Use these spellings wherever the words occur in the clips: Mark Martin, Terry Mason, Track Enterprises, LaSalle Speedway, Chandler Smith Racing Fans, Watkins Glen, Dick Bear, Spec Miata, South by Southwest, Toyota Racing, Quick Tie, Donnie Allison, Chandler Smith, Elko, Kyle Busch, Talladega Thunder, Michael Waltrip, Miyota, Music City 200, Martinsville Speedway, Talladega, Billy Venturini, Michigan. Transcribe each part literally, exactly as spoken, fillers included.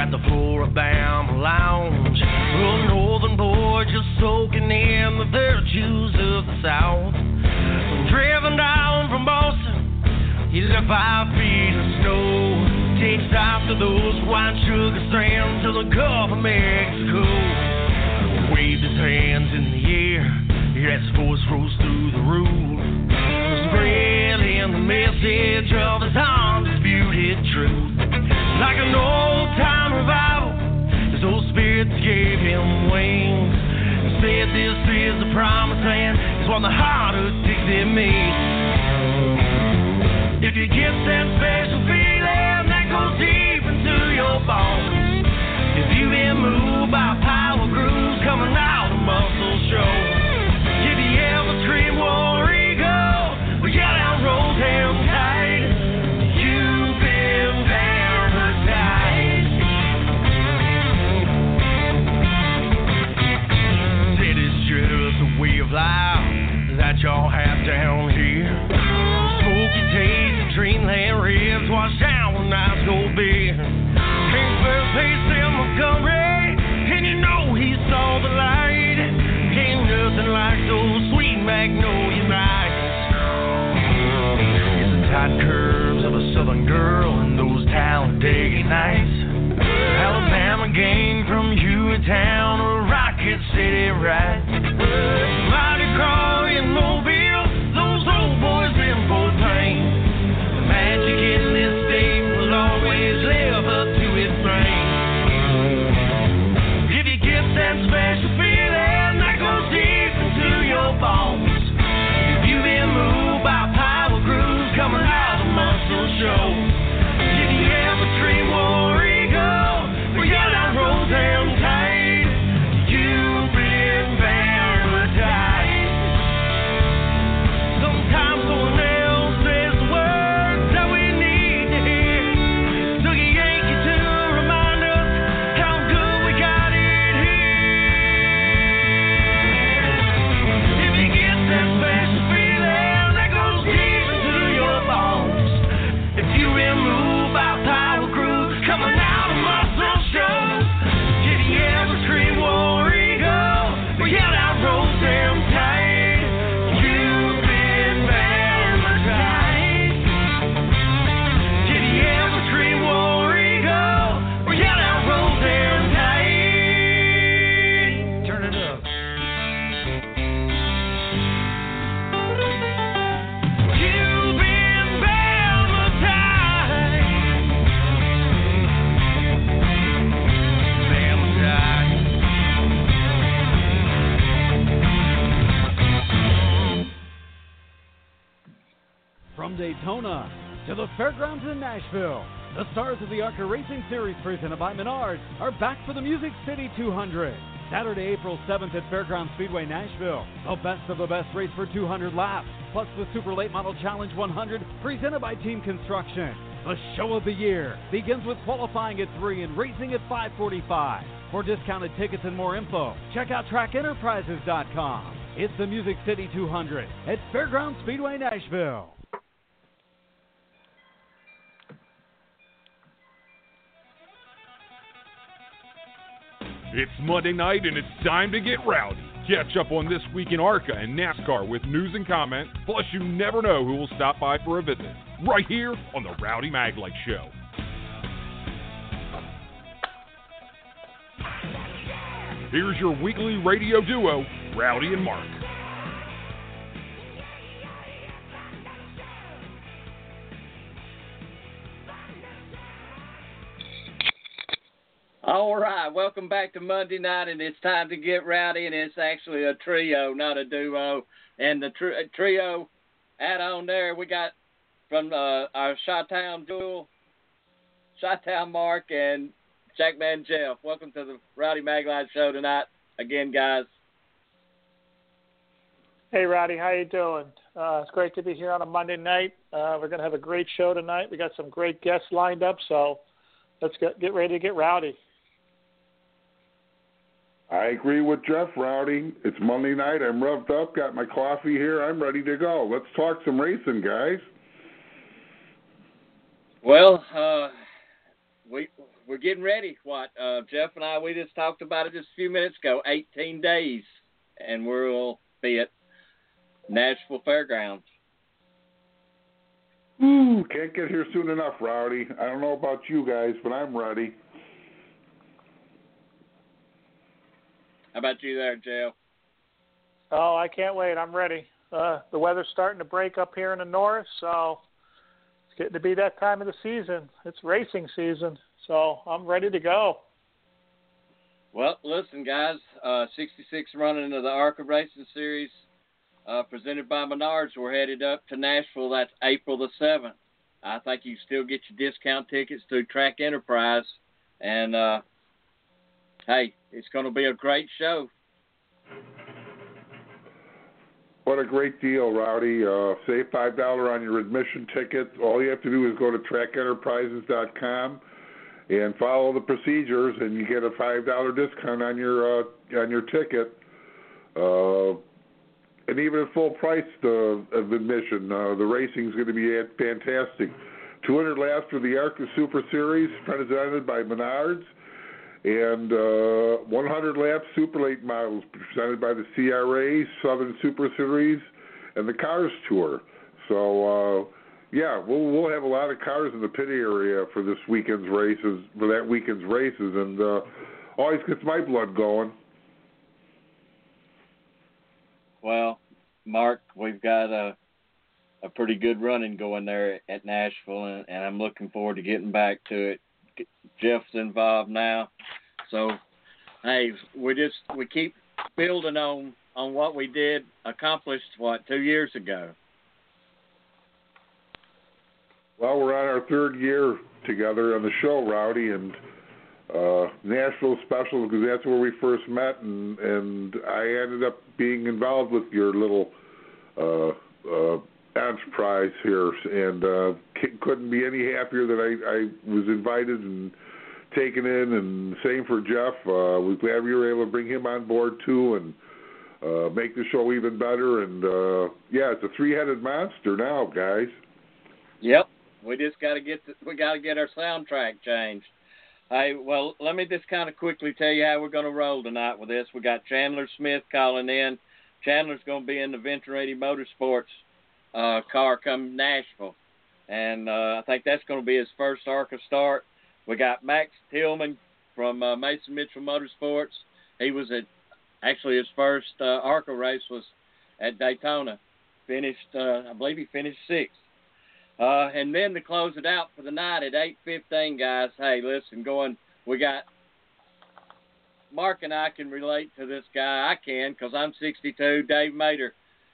At the Floribama Lounge, a northern boy just soaking in the virtues of the South. Driven down from Boston, he's got five feet of snow. Takes after those white sugar strands to the Gulf of Mexico. Waved his hands in the air, as his voice rose through the roof, spreading the message of his undisputed truth. Like an old-time revival, his old spirits gave him wings. He said this is the promised land. It's one of the hardest things it made. If you get that special feeling that goes deep into your bones, if you've been moved by power grooves coming out of Muscle Shoals, if you ever scream war eagle, we got our road down tight. You've been bad. Way of life that y'all have down here. Smoky taste of dreamland ribs washed down with nice gold beer. Came first place in Montgomery, and you know he saw the light. Ain't nothing like those sweet magnolia nights. It's the tight curves of a southern girl and those Talladega nights. Alabama game from Huey Town or Rocket City ride. Mighty Craw in Mobile, those old boys in Fort Payne. The magic in this state will always live up to its name. If you get that special feeling that goes deep into your bones, if you've been moved by power grooves coming out of Muscle Shoals, if you have a dream war eagle, we got our road down tight. You've been bad. Sometimes someone else says words that we need to hear. Took a Yankee to remind us how good we got it here. If you get that special feeling that goes deep into your bones, if you been moved by power grooves coming out of Muscle Shoals, if you ever scream war eagle, we had our roads down tight. From Daytona to the fairgrounds in Nashville, the stars of the ARCA Racing Series presented by Menards are back for the Music City two hundred. Saturday, April seventh at Fairgrounds Speedway, Nashville. The best of the best race for two hundred laps, plus the Super Late Model Challenge one hundred presented by Team Construction. The show of the year begins with qualifying at three and racing at five forty-five. For discounted tickets and more info, check out track enterprises dot com. It's the Music City two hundred at Fairgrounds Speedway, Nashville. It's Monday night, and it's time to get rowdy. Catch up on this week in ARCA and NASCAR with news and comment, plus you never know who will stop by for a visit, right here on the Rowdy Maglite Show. Here's your weekly radio duo, Rowdy and Mark. All right, welcome back to Monday night, and it's time to get rowdy, and it's actually a trio, not a duo. And the tri- trio add on there, we got from uh, our Chi-Town duel, Chi-Town Mark and Jackman Jeff. Welcome to the Rowdy Maglite Show tonight again, guys. Hey, Rowdy, how you doing? Uh, it's great to be here on a Monday night. Uh, we're going to have a great show tonight. We got some great guests lined up, so let's get, get ready to get rowdy. I agree with Jeff, Rowdy. It's Monday night. I'm revved up, got my coffee here. I'm ready to go. Let's talk some racing, guys. Well, uh, we, we're getting ready. What uh, Jeff and I, we just talked about it just a few minutes ago, eighteen days, and we'll be at Nashville Fairgrounds. Ooh, can't get here soon enough, Rowdy. I don't know about you guys, but I'm ready. How about you there, Jeff? Oh, I can't wait. I'm ready. Uh, the weather's starting to break up here in the north, so it's getting to be that time of the season. It's racing season, so I'm ready to go. Well, listen, guys, uh, sixty-six running of the ARCA Racing Series uh, presented by Menards. We're headed up to Nashville. That's April the seventh. I think you still get your discount tickets through Track Enterprise, and uh, hey, it's going to be a great show. What a great deal, Rowdy. Uh, save five dollars on your admission ticket. All you have to do is go to track enterprises dot com and follow the procedures, and you get a five dollars discount on your uh, on your ticket. Uh, and even at full price uh, of admission, uh, the racing's going to be fantastic. two hundred laps for the ARCA Super Series, presented by Menards. And uh, one hundred lap super late models presented by the C R A, Southern Super Series, and the Cars Tour. So, uh, yeah, we'll we'll have a lot of cars in the pit area for this weekend's races, for that weekend's races, and uh, always gets my blood going. Well, Mark, we've got a a pretty good running going there at Nashville, and, and I'm looking forward to getting back to it. Jeff's involved now, so hey, we just we keep building on on what we did accomplished what two years ago. Well, we're on our third year together on the show, Rowdy, and uh, Nashville special because that's where we first met, and and I ended up being involved with your little uh, uh, enterprise here, and uh, c- couldn't be any happier that I, I was invited and taken in, and same for Jeff. Uh, we're glad we were able to bring him on board too, and uh, make the show even better. And uh, yeah, it's a three-headed monster now, guys. Yep, we just got to get the, we got to get our soundtrack changed. Hey, well, let me just kind of quickly tell you how we're going to roll tonight with this. We got Chandler Smith calling in. Chandler's going to be in the Venturini Motorsports Uh, car come Nashville, and uh, I think that's going to be his first ARCA start. We got Max Tillman from uh, Mason Mitchell Motorsports. He was at actually his first uh, ARCA race was at Daytona. Finished, uh, I believe he finished sixth. Uh, and then to close it out for the night at eight fifteen, guys. Hey, listen, going. We got Mark and I can relate to this guy. I can because I'm sixty-two. Dave Mader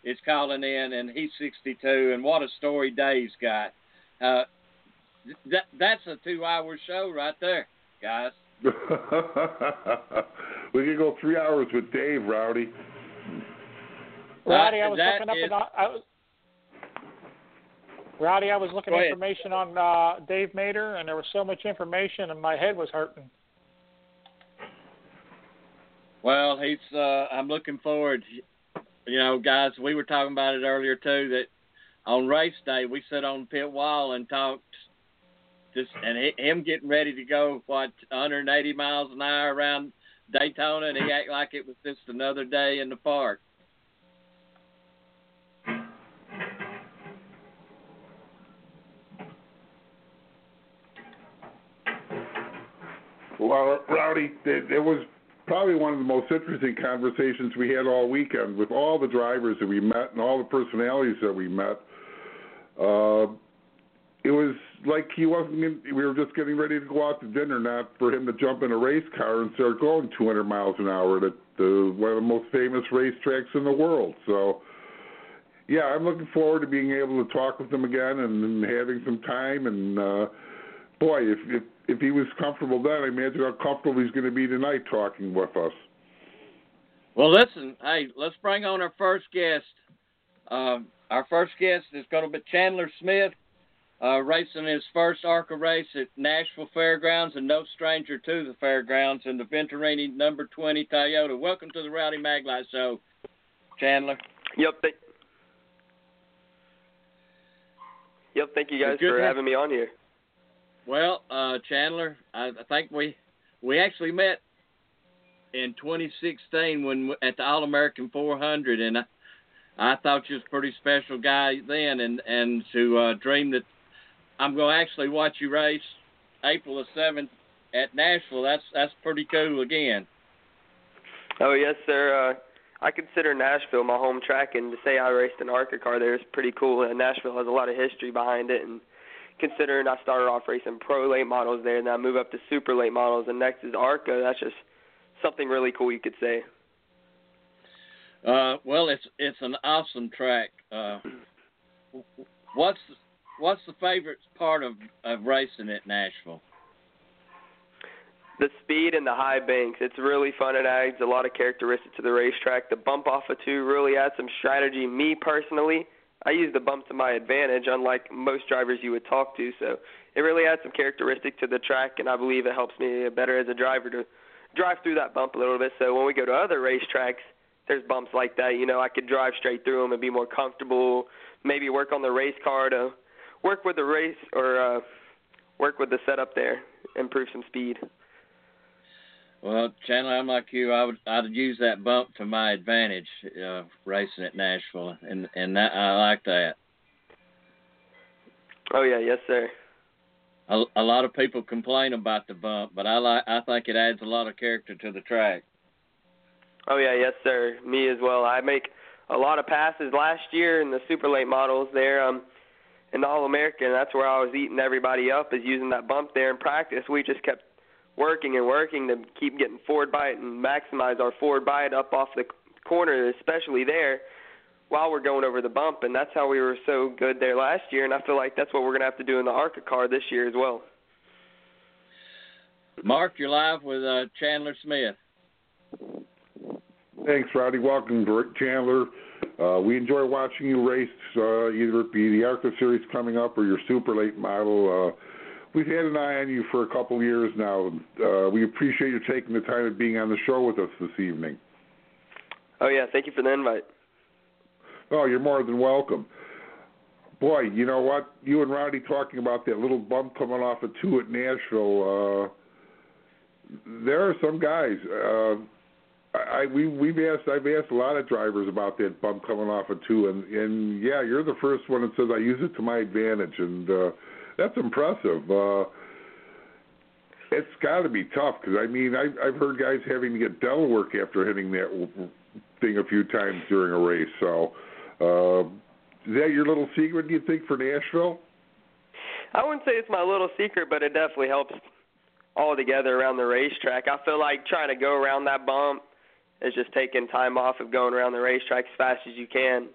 is calling in, and he's sixty-two, and what a story Dave's got. Uh, th- that's a two-hour show right there, guys. We could go three hours with Dave, Rowdy. Rowdy, I was that looking up. Is... I was... Rowdy, I was looking at information on uh, Dave Mader, and there was so much information, and my head was hurting. Well, he's. Uh, I'm looking forward. You know, guys, we were talking about it earlier, too, that on race day, we sit on pit wall and talked, just and he, him getting ready to go, what, one hundred eighty miles an hour around Daytona, and he act like it was just another day in the park. Well, Rowdy, it, it was probably one of the most interesting conversations we had all weekend with all the drivers that we met and all the personalities that we met. Uh, it was like he wasn't. We were just getting ready to go out to dinner, not for him to jump in a race car and start going two hundred miles an hour at the, one of the most famous racetracks in the world. So, yeah, I'm looking forward to being able to talk with him again and, and having some time. And uh, boy, if, if if he was comfortable then, I imagine how comfortable he's going to be tonight talking with us. Well, listen, hey, let's bring on our first guest. Um, our first guest is going to be Chandler Smith. Uh, racing his first ARCA race at Nashville Fairgrounds, and no stranger to the fairgrounds, in the Venturini number twenty Toyota. Welcome to the Rowdy Maglite Show, Chandler. Yep. Th- yep. Thank you guys for having me on here. Well, uh, Chandler, I, I think we we actually met in twenty sixteen when at the All American four hundred, and I, I thought you was a pretty special guy then, and and to uh, dream that. I'm going to actually watch you race April the seventh at Nashville. That's that's pretty cool again. Oh, yes, sir. Uh, I consider Nashville my home track, and to say I raced an ARCA car there is pretty cool. And Nashville has a lot of history behind it, and considering I started off racing pro late models there, and then I move up to super late models, and next is ARCA, that's just something really cool you could say. Uh, well, it's it's an awesome track. Uh, what's the, What's the favorite part of, of racing at Nashville? The speed and the high banks. It's really fun. It adds a lot of characteristics to the racetrack. The bump off of two really adds some strategy. Me, personally, I use the bump to my advantage, unlike most drivers you would talk to. So it really adds some characteristic to the track, and I believe it helps me better as a driver to drive through that bump a little bit. So when we go to other racetracks, there's bumps like that. You know, I could drive straight through them and be more comfortable, maybe work on the race car to – work with the race or uh, work with the setup there, improve some speed. Well, Chandler, I'm like you. I would I'd use that bump to my advantage uh, racing at Nashville, and and that, I like that. Oh yeah, yes sir. A, a lot of people complain about the bump, but I like I think it adds a lot of character to the track. Oh yeah, yes sir. Me as well. I make a lot of passes last year in the super late models there. Um. In the All-American, that's where I was eating everybody up, is using that bump there in practice. We just kept working and working to keep getting forward bite and maximize our forward bite up off the corner, especially there, while we're going over the bump. And that's how we were so good there last year, and I feel like that's what we're going to have to do in the ARCA car this year as well. Mark, you're live with uh, Chandler Smith. Thanks, Rowdy. Welcome, Chandler. Uh, we enjoy watching you race, uh, either it be the ARCA Series coming up or your super late model. Uh, we've had an eye on you for a couple years now. Uh, we appreciate you taking the time of being on the show with us this evening. Oh, yeah. Thank you for the invite. Oh, you're more than welcome. Boy, you know what? You and Rowdy talking about that little bump coming off of two at Nashville. Uh, there are some guys. Uh, I we we've asked I've asked a lot of drivers about that bump coming off of two, and, and yeah, you're the first one that says I use it to my advantage, and uh, that's impressive. Uh, it's got to be tough because I mean I, I've heard guys having to get dental work after hitting that thing a few times during a race. So uh, is that your little secret? Do you think for Nashville? I wouldn't say it's my little secret, but it definitely helps all together around the racetrack. I feel like trying to go around that bump. It's just taking time off of going around the racetrack as fast as you can.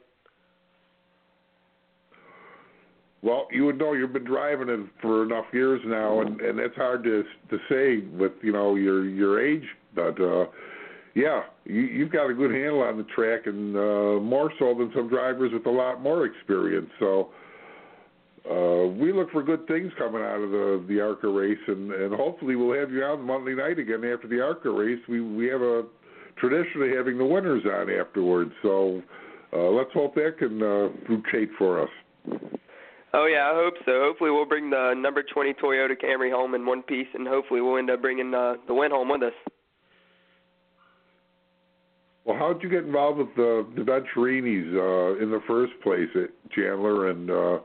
Well, you would know you've been driving it for enough years now, and, and that's hard to to say with, you know, your your age. But, uh, yeah, you, you've got a good handle on the track, and uh, more so than some drivers with a lot more experience. So uh, we look for good things coming out of the, the ARCA race, and, and hopefully we'll have you on Monday night again after the ARCA race. We, we have a traditionally having the winners on afterwards. So uh, let's hope that can uh, fructate for us. Oh, yeah, I hope so. Hopefully we'll bring the number twenty Toyota Camry home in one piece, and hopefully we'll end up bringing uh, the win home with us. Well, how did you get involved with the, the Venturinis uh, in the first place, Chandler? And uh,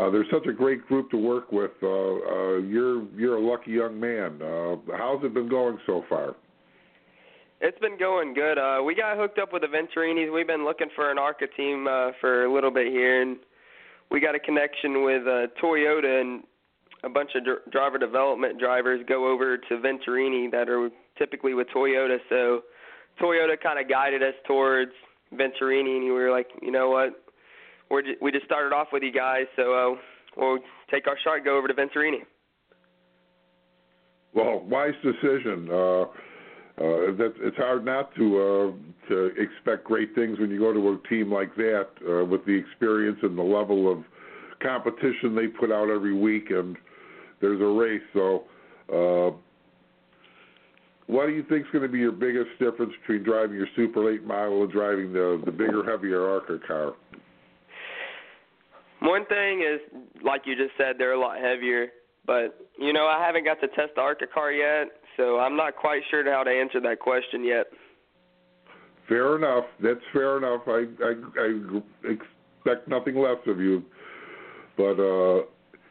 uh, they're such a great group to work with. Uh, uh, you're, you're a lucky young man. Uh, how's it been going so far? It's been going good. Uh, we got hooked up with the Venturinis. We've been looking for an ARCA team uh, for a little bit here, and we got a connection with uh, Toyota, and a bunch of dr- driver development drivers go over to Venturini that are typically with Toyota. So Toyota kind of guided us towards Venturini, and we were like, you know what, we're j- we just started off with you guys, so uh, we'll take our shot and go over to Venturini. Well, wise decision. Uh, uh, that, it's hard not to uh, to expect great things when you go to a team like that uh, with the experience and the level of competition they put out every week, and there's a race. So uh, what do you think is going to be your biggest difference between driving your Super Late model and driving the, the bigger, heavier ARCA car? One thing is, like you just said, they're a lot heavier. But, you know, I haven't got to test the ARCA car yet, so I'm not quite sure how to answer that question yet. Fair enough. That's fair enough. I, I, I expect nothing less of you. But uh,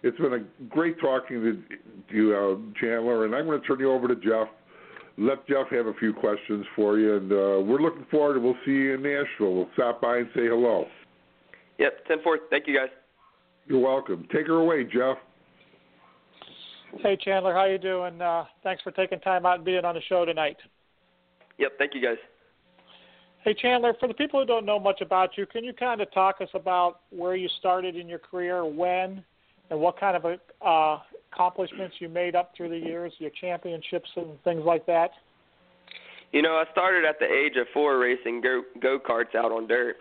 it's been a great talking to you, uh, Chandler, and I'm going to turn you over to Jeff. Let Jeff have a few questions for you, and uh, we're looking forward to we'll see you in Nashville. We'll stop by and say hello. Yep, ten four. Thank you, guys. You're welcome. Take her away, Jeff. Hey, Chandler, how you doing? Uh, thanks for taking time out and being on the show tonight. Yep, thank you, guys. Hey, Chandler, for the people who don't know much about you, can you kind of talk us about where you started in your career, when, and what kind of uh, accomplishments you made up through the years, your championships and things like that? You know, I started at the age of four racing go- go-karts out on dirt,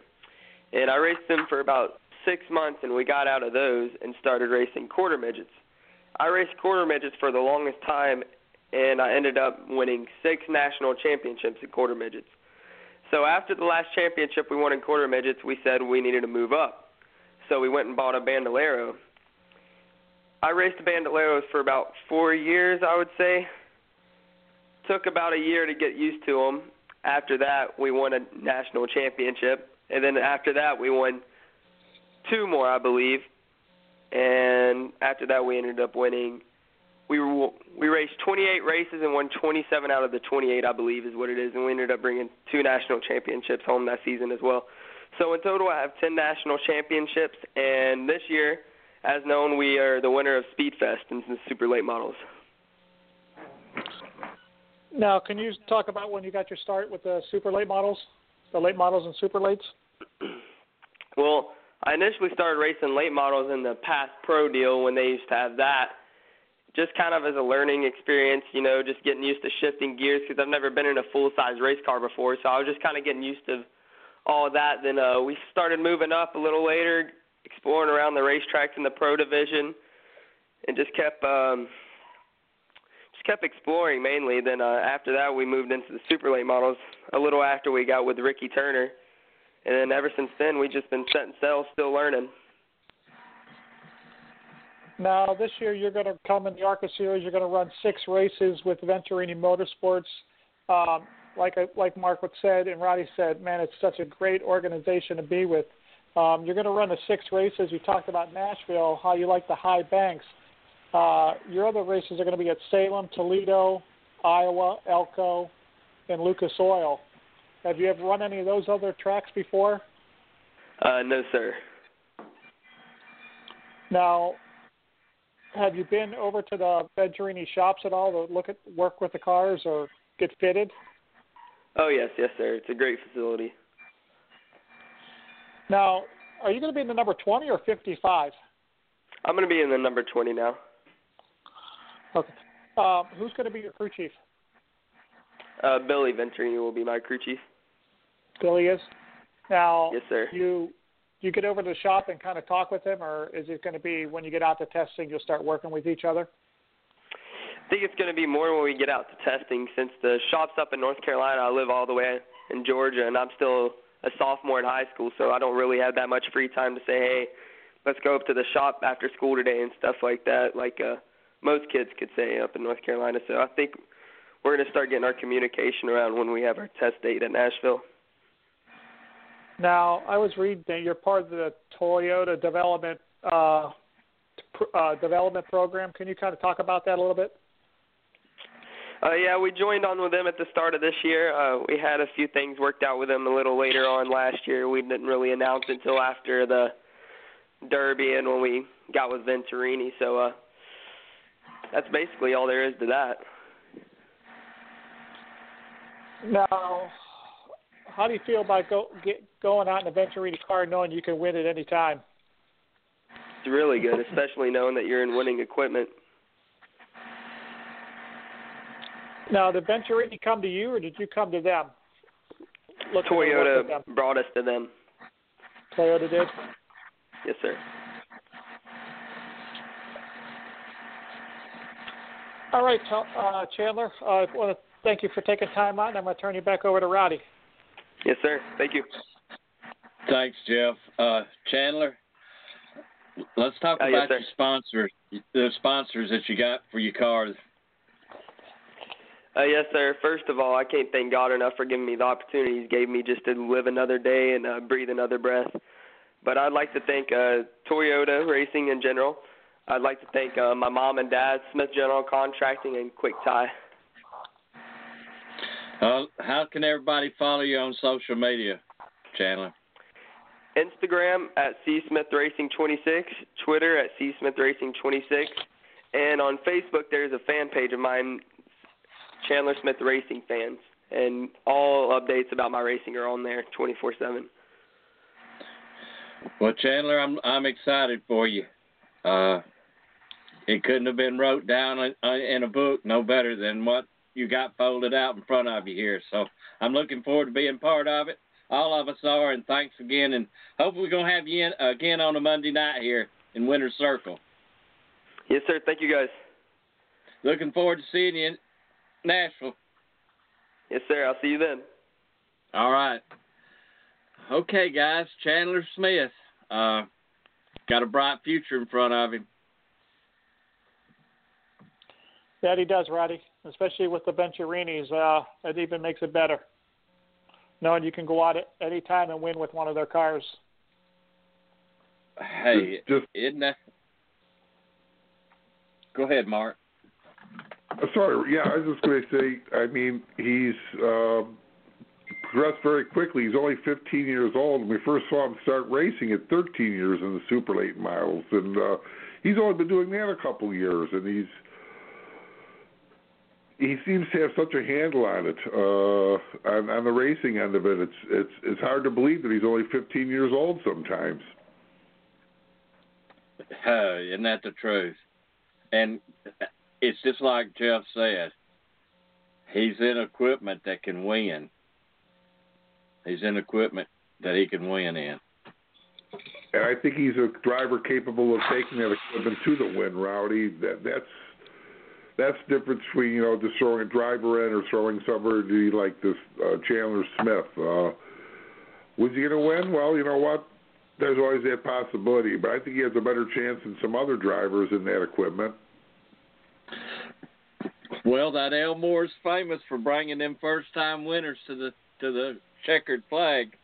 and I raced them for about six months, and we got out of those and started racing quarter midgets. I raced quarter midgets for the longest time, and I ended up winning six national championships in quarter midgets. So after the last championship we won in quarter midgets, we said we needed to move up. So we went and bought a Bandolero. I raced Bandoleros for about four years, I would say. Took about a year to get used to them. After that, we won a national championship. And then after that, we won two more, I believe. And after that, we ended up winning. We were, we raced twenty-eight races and won twenty-seven out of the twenty-eight, I believe, is what it is. And we ended up bringing two national championships home that season as well. So in total, I have ten national championships. And this year, as known, we are the winner of Speedfest and the Super Late Models. Now, can you talk about when you got your start with the Super Late Models, the late models and super lates? Well, I initially started racing late models in the past pro deal when they used to have that, just kind of as a learning experience, you know, just getting used to shifting gears because I've never been in a full-size race car before, so I was just kind of getting used to all that. Then uh, we started moving up a little later, exploring around the racetracks in the pro division, and just kept um, just kept exploring mainly. Then uh, after that, we moved into the super late models a little after we got with Ricky Turner. And then ever since then, we've just been setting sail, still learning. Now, this year you're going to come in the ARCA Series. You're going to run six races with Venturini Motorsports. Um, like like Mark said and Roddy said, man, it's such a great organization to be with. Um, you're going to run the six races. You talked about Nashville, how you like the high banks. Uh, your other races are going to be at Salem, Toledo, Iowa, Elko, and Lucas Oil. Have you ever run any of those other tracks before? Uh, no, sir. Now, have you been over to the Venturini shops at all to look at work with the cars or get fitted? Oh, yes, yes, sir. It's a great facility. Now, are you going to be in the number twenty or fifty-five? I'm going to be in the number twenty now. Okay. Um, who's going to be your crew chief? Uh, Billy Venturini will be my crew chief. Billy is? Now, yes, sir. You you get over to the shop and kind of talk with him, or is it going to be when you get out to testing you'll start working with each other? I think it's going to be more when we get out to testing. Since the shop's up in North Carolina, I live all the way in Georgia, and I'm still a sophomore in high school, so I don't really have that much free time to say, hey, let's go up to the shop after school today and stuff like that, like uh, most kids could say up in North Carolina. So I think we're going to start getting our communication around when we have our test date at Nashville. Now, I was reading that you're part of the Toyota development uh, uh, development program. Can you kind of talk about that a little bit? Uh, yeah, we joined on with them at the start of this year. Uh, we had a few things worked out with them a little later on last year. We didn't really announce it until after the Derby and when we got with Venturini. So uh, that's basically all there is to that. Now, how do you feel about go, get, going out in a Venturini car knowing you can win at any time? It's really good, especially knowing that you're in winning equipment. Now, did Venturini come to you, or did you come to them? Look Toyota them. brought us to them. Toyota did? Yes, sir. All right, uh, Chandler, uh, I want to thank you for taking time out, and I'm going to turn you back over to Rowdy. Yes, sir. Thank you. Thanks, Jeff. Uh, Chandler, let's talk uh, about yes, your sponsors, the sponsors that you got for your cars. Uh, yes, sir. First of all, I can't thank God enough for giving me the opportunity He gave me just to live another day and uh, breathe another breath. But I'd like to thank uh, Toyota Racing in general. I'd like to thank uh, my mom and dad, Smith General Contracting, and Quick Tie. Uh, how can everybody follow you on social media, Chandler? Instagram at C Smith Racing twenty-six, Twitter at C Smith Racing twenty-six, and on Facebook there's a fan page of mine, Chandler Smith Racing Fans, and all updates about my racing are on there twenty-four seven. Well, Chandler, I'm I'm excited for you. Uh, it couldn't have been wrote down in a book no better than what you got folded out in front of you here. So I'm looking forward to being part of it. All of us are, and thanks again. And hopefully we're going to have you in, again on a Monday night here in Winter Circle. Yes, sir. Thank you, guys. Looking forward to seeing you in Nashville. Yes, sir. I'll see you then. All right. Okay, guys. Chandler Smith. Uh, got a bright future in front of him. That he does, Roddy, especially with the Venturinis. Uh, it even makes it better, knowing you can go out at any time and win with one of their cars. Hey, just, isn't that... Go ahead, Mark. Sorry, yeah, I was just going to say, I mean, he's uh, progressed very quickly. He's only fifteen years old, and we first saw him start racing at thirteen years in the super late miles, and uh, he's only been doing that a couple years, and he's He seems to have such a handle on it, uh, on, on the racing end of it. It's it's it's hard to believe that he's only fifteen years old sometimes. Uh, isn't that the truth? And it's just like Jeff said. He's in equipment that can win. He's in equipment that he can win in. And I think he's a driver capable of taking that equipment to the win, Rowdy. That that's. That's the difference between, you know, just throwing a driver in or throwing somebody like this uh, Chandler Smith. Uh, was he going to win? Well, you know what? There's always that possibility, but I think he has a better chance than some other drivers in that equipment. Well, that Elmore's famous for bringing them first-time winners to the to the checkered flag.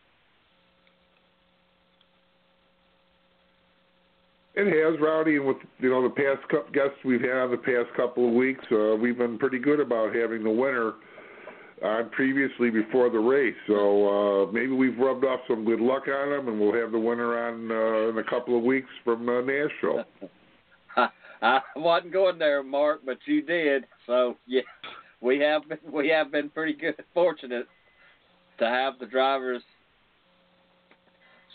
It has, Rowdy, and with you know the past cu- guests we've had on the past couple of weeks, uh, we've been pretty good about having the winner on previously before the race. So uh, maybe we've rubbed off some good luck on them, and we'll have the winner on uh, in a couple of weeks from uh, Nashville. I, I wasn't going there, Mark, but you did. So yeah, we have been, we have been pretty good, fortunate to have the drivers,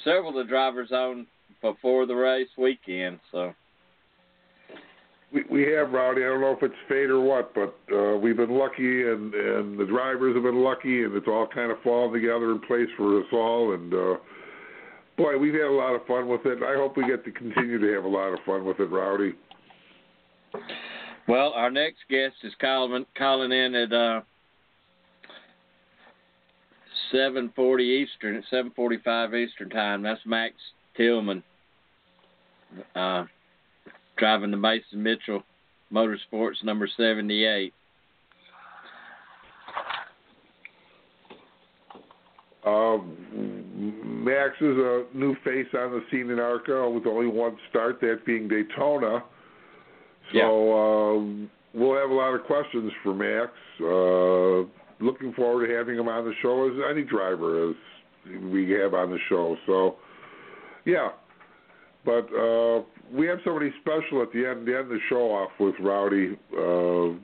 several of the drivers on before the race weekend, so we we have, Rowdy. I don't know if it's fate or what, but uh, we've been lucky, and, and the drivers have been lucky, and it's all kind of falling together in place for us all. And uh, boy, we've had a lot of fun with it. I hope we get to continue to have a lot of fun with it, Rowdy. Well, our next guest is calling calling in at uh, seven forty Eastern, seven forty five Eastern time. That's Max Tillman. Uh, driving the Mason Mitchell Motorsports number seventy-eight. Um, Max is a new face on the scene in ARCA with only one start, that being Daytona. So yeah. uh, we'll have a lot of questions for Max. Uh, looking forward to having him on the show, as any driver is we have on the show. So yeah, But uh, we have somebody special at the end, the end of the show off with Rowdy. Uh,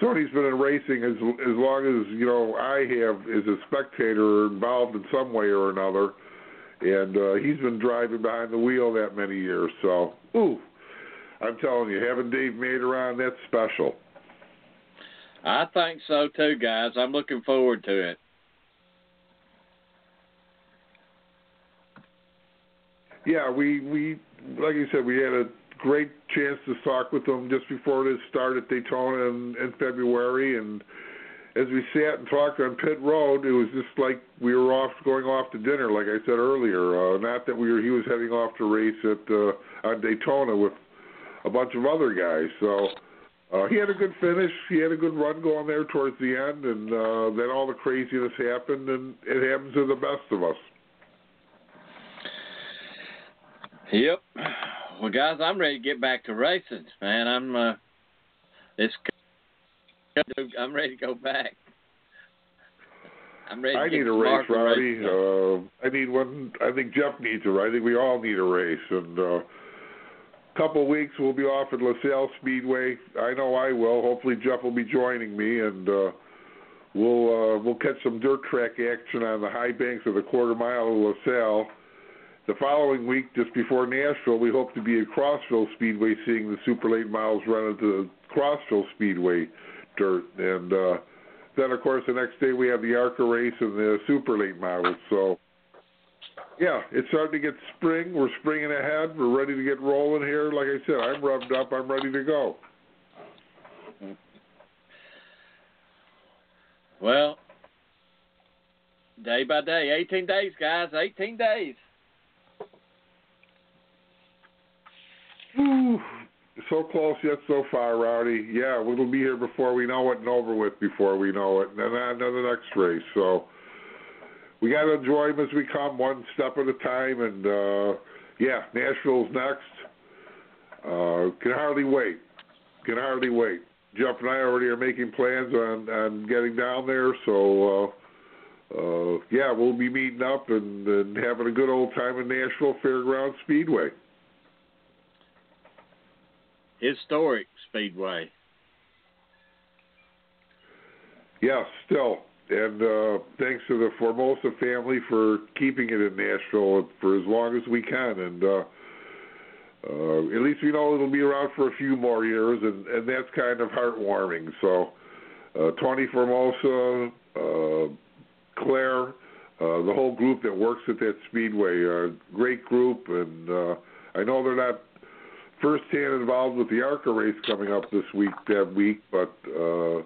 somebody's been in racing as as long as, you know, I have as a spectator involved in some way or another. And uh, he's been driving behind the wheel that many years. So, ooh, I'm telling you, having Dave Mader on, that's special. I think so too, guys. I'm looking forward to it. Yeah, we, we like you said, we had a great chance to talk with them just before this start at Daytona in, in February, and as we sat and talked on pit road, it was just like we were off going off to dinner, like I said earlier. Uh, not that we were he was heading off to race at uh, on Daytona with a bunch of other guys. So uh, he had a good finish, he had a good run going there towards the end, and uh, then all the craziness happened, and it happens to the best of us. Yep. Well, guys, I'm ready to get back to racing, man. I'm uh, it's I'm ready to go back. I'm ready. I to get need a race, Rowdy. Uh, I need one. I think Jeff needs a race. I think we all need a race. And a uh, couple of weeks we'll be off at LaSalle Speedway. I know I will. Hopefully Jeff will be joining me, and uh, we'll uh, we'll catch some dirt track action on the high banks of the quarter mile of LaSalle. The following week, just before Nashville, we hope to be at Crossville Speedway seeing the super late miles run at the Crossville Speedway dirt. And uh, then, of course, the next day we have the ARCA race and the super late models. So, yeah, it's starting to get spring. We're springing ahead. We're ready to get rolling here. Like I said, I'm rubbed up. I'm ready to go. Well, day by day, eighteen days, guys, eighteen days. Ooh, so close yet so far, Rowdy. Yeah, we'll be here before we know it and over with before we know it. And then on to the next race. So we got to enjoy them as we come, one step at a time. And, uh, yeah, Nashville's next. Uh, can hardly wait. Can hardly wait. Jeff and I already are making plans on, on getting down there. So, uh, uh, yeah, we'll be meeting up and, and having a good old time at Nashville Fairgrounds Speedway. Historic Speedway. Yeah, still. And uh, thanks to the Formosa family for keeping it in Nashville for as long as we can. And uh, uh, at least we know it'll be around for a few more years, and, and that's kind of heartwarming. So uh, Tony Formosa, uh, Claire, uh, the whole group that works at that Speedway, a uh, great group. And uh, I know they're not first-hand involved with the ARCA race coming up this week, that week, but uh,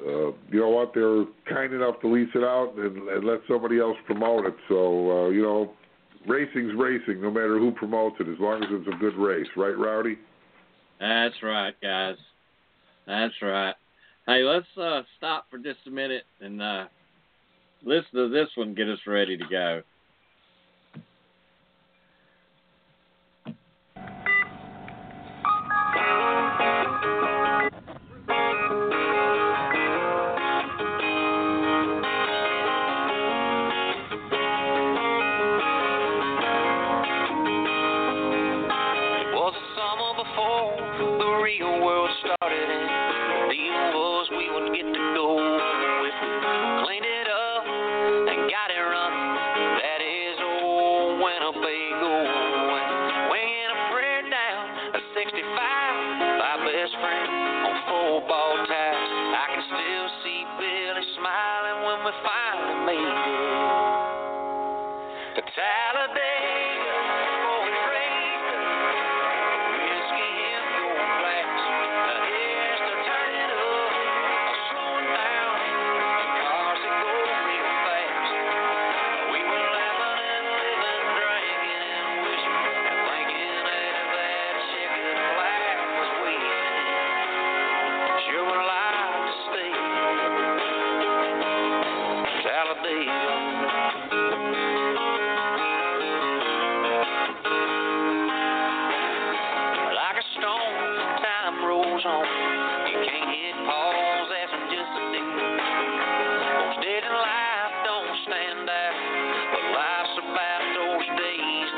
uh, you know what? They're kind enough to lease it out and, and let somebody else promote it. So, uh, you know, racing's racing, no matter who promotes it, as long as it's a good race. Right, Rowdy? That's right, guys. That's right. Hey, let's uh, stop for just a minute and uh, listen to this one, get us ready to go. Stand up, but life's about those days.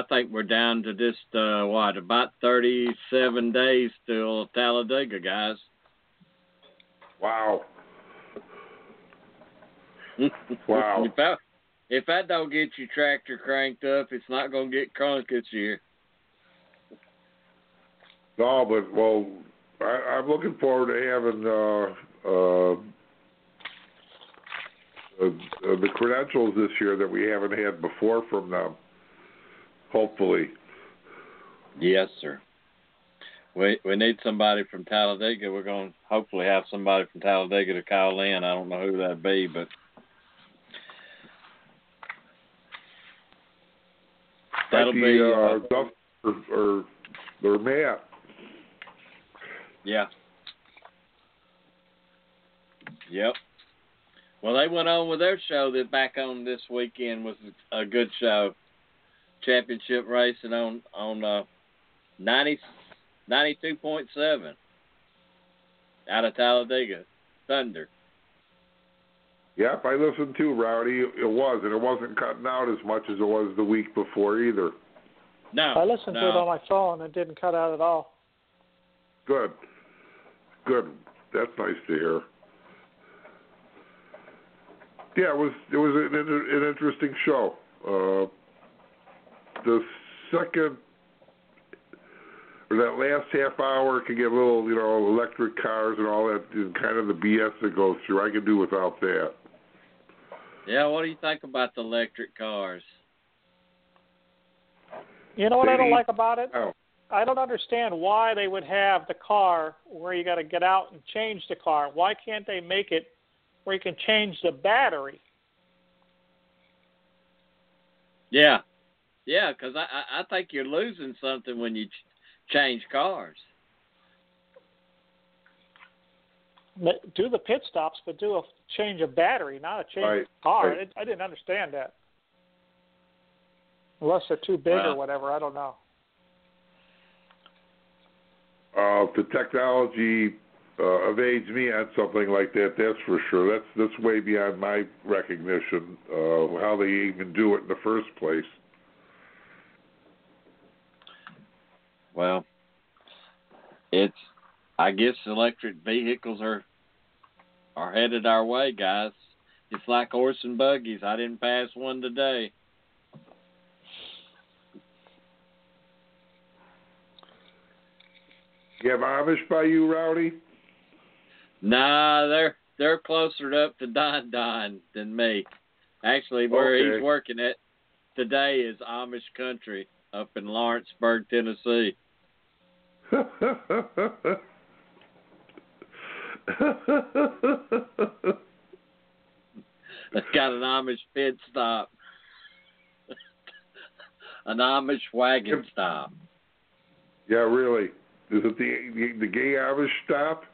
I think we're down to just, uh, what, about thirty-seven days till Talladega, guys. Wow. Wow. If I, if I don't get your tractor cranked up, it's not going to get crunk this year. No, but, well, I, I'm looking forward to having uh, uh, uh, the credentials this year that we haven't had before from them, hopefully. Yes, sir. We we need somebody from Talladega. We're going to hopefully have somebody from Talladega to call in. I don't know who that'd be, but that'll be, be uh, Duff or, or or Matt. Yeah. Yep. Well, they went on with their show that back on this weekend was a good show. Championship racing on on uh, ninety. ninety-two point seven out of Talladega. Thunder. Yep, I listened to Rowdy. It was, and it wasn't cutting out as much as it was the week before either. No. I listened no. to it on my phone. It didn't cut out at all. Good. Good. That's nice to hear. Yeah, it was, it was an, an interesting show. Uh, the second... That last half hour can get a little, you know, electric cars and all that, and kind of the B S that goes through. I can do without that. Yeah, what do you think about the electric cars? You know what they I don't need, like about it? Oh. I don't understand why they would have the car where you got to get out and change the car. Why can't they make it where you can change the battery? Yeah. Yeah, because I, I think you're losing something when you... Ch- change cars. Do the pit stops, but do a change of battery, not a change right. of car. Right. It, I didn't understand that. Unless they're too big well, or whatever, I don't know. Uh, the technology uh, evades me on something like that, that's for sure. That's, that's way beyond my recognition, uh, how they even do it in the first place. Well, it's, I guess electric vehicles are are headed our way, guys. It's like horse and buggies. I didn't pass one today. You have Amish by you, Rowdy? Nah, they're they're closer up to Don Don than me. Actually, where okay. he's working at today is Amish country up in Lawrenceburg, Tennessee. It's got an Amish pit stop. An Amish wagon stop. Yeah, really. Is it the the gay Amish stop?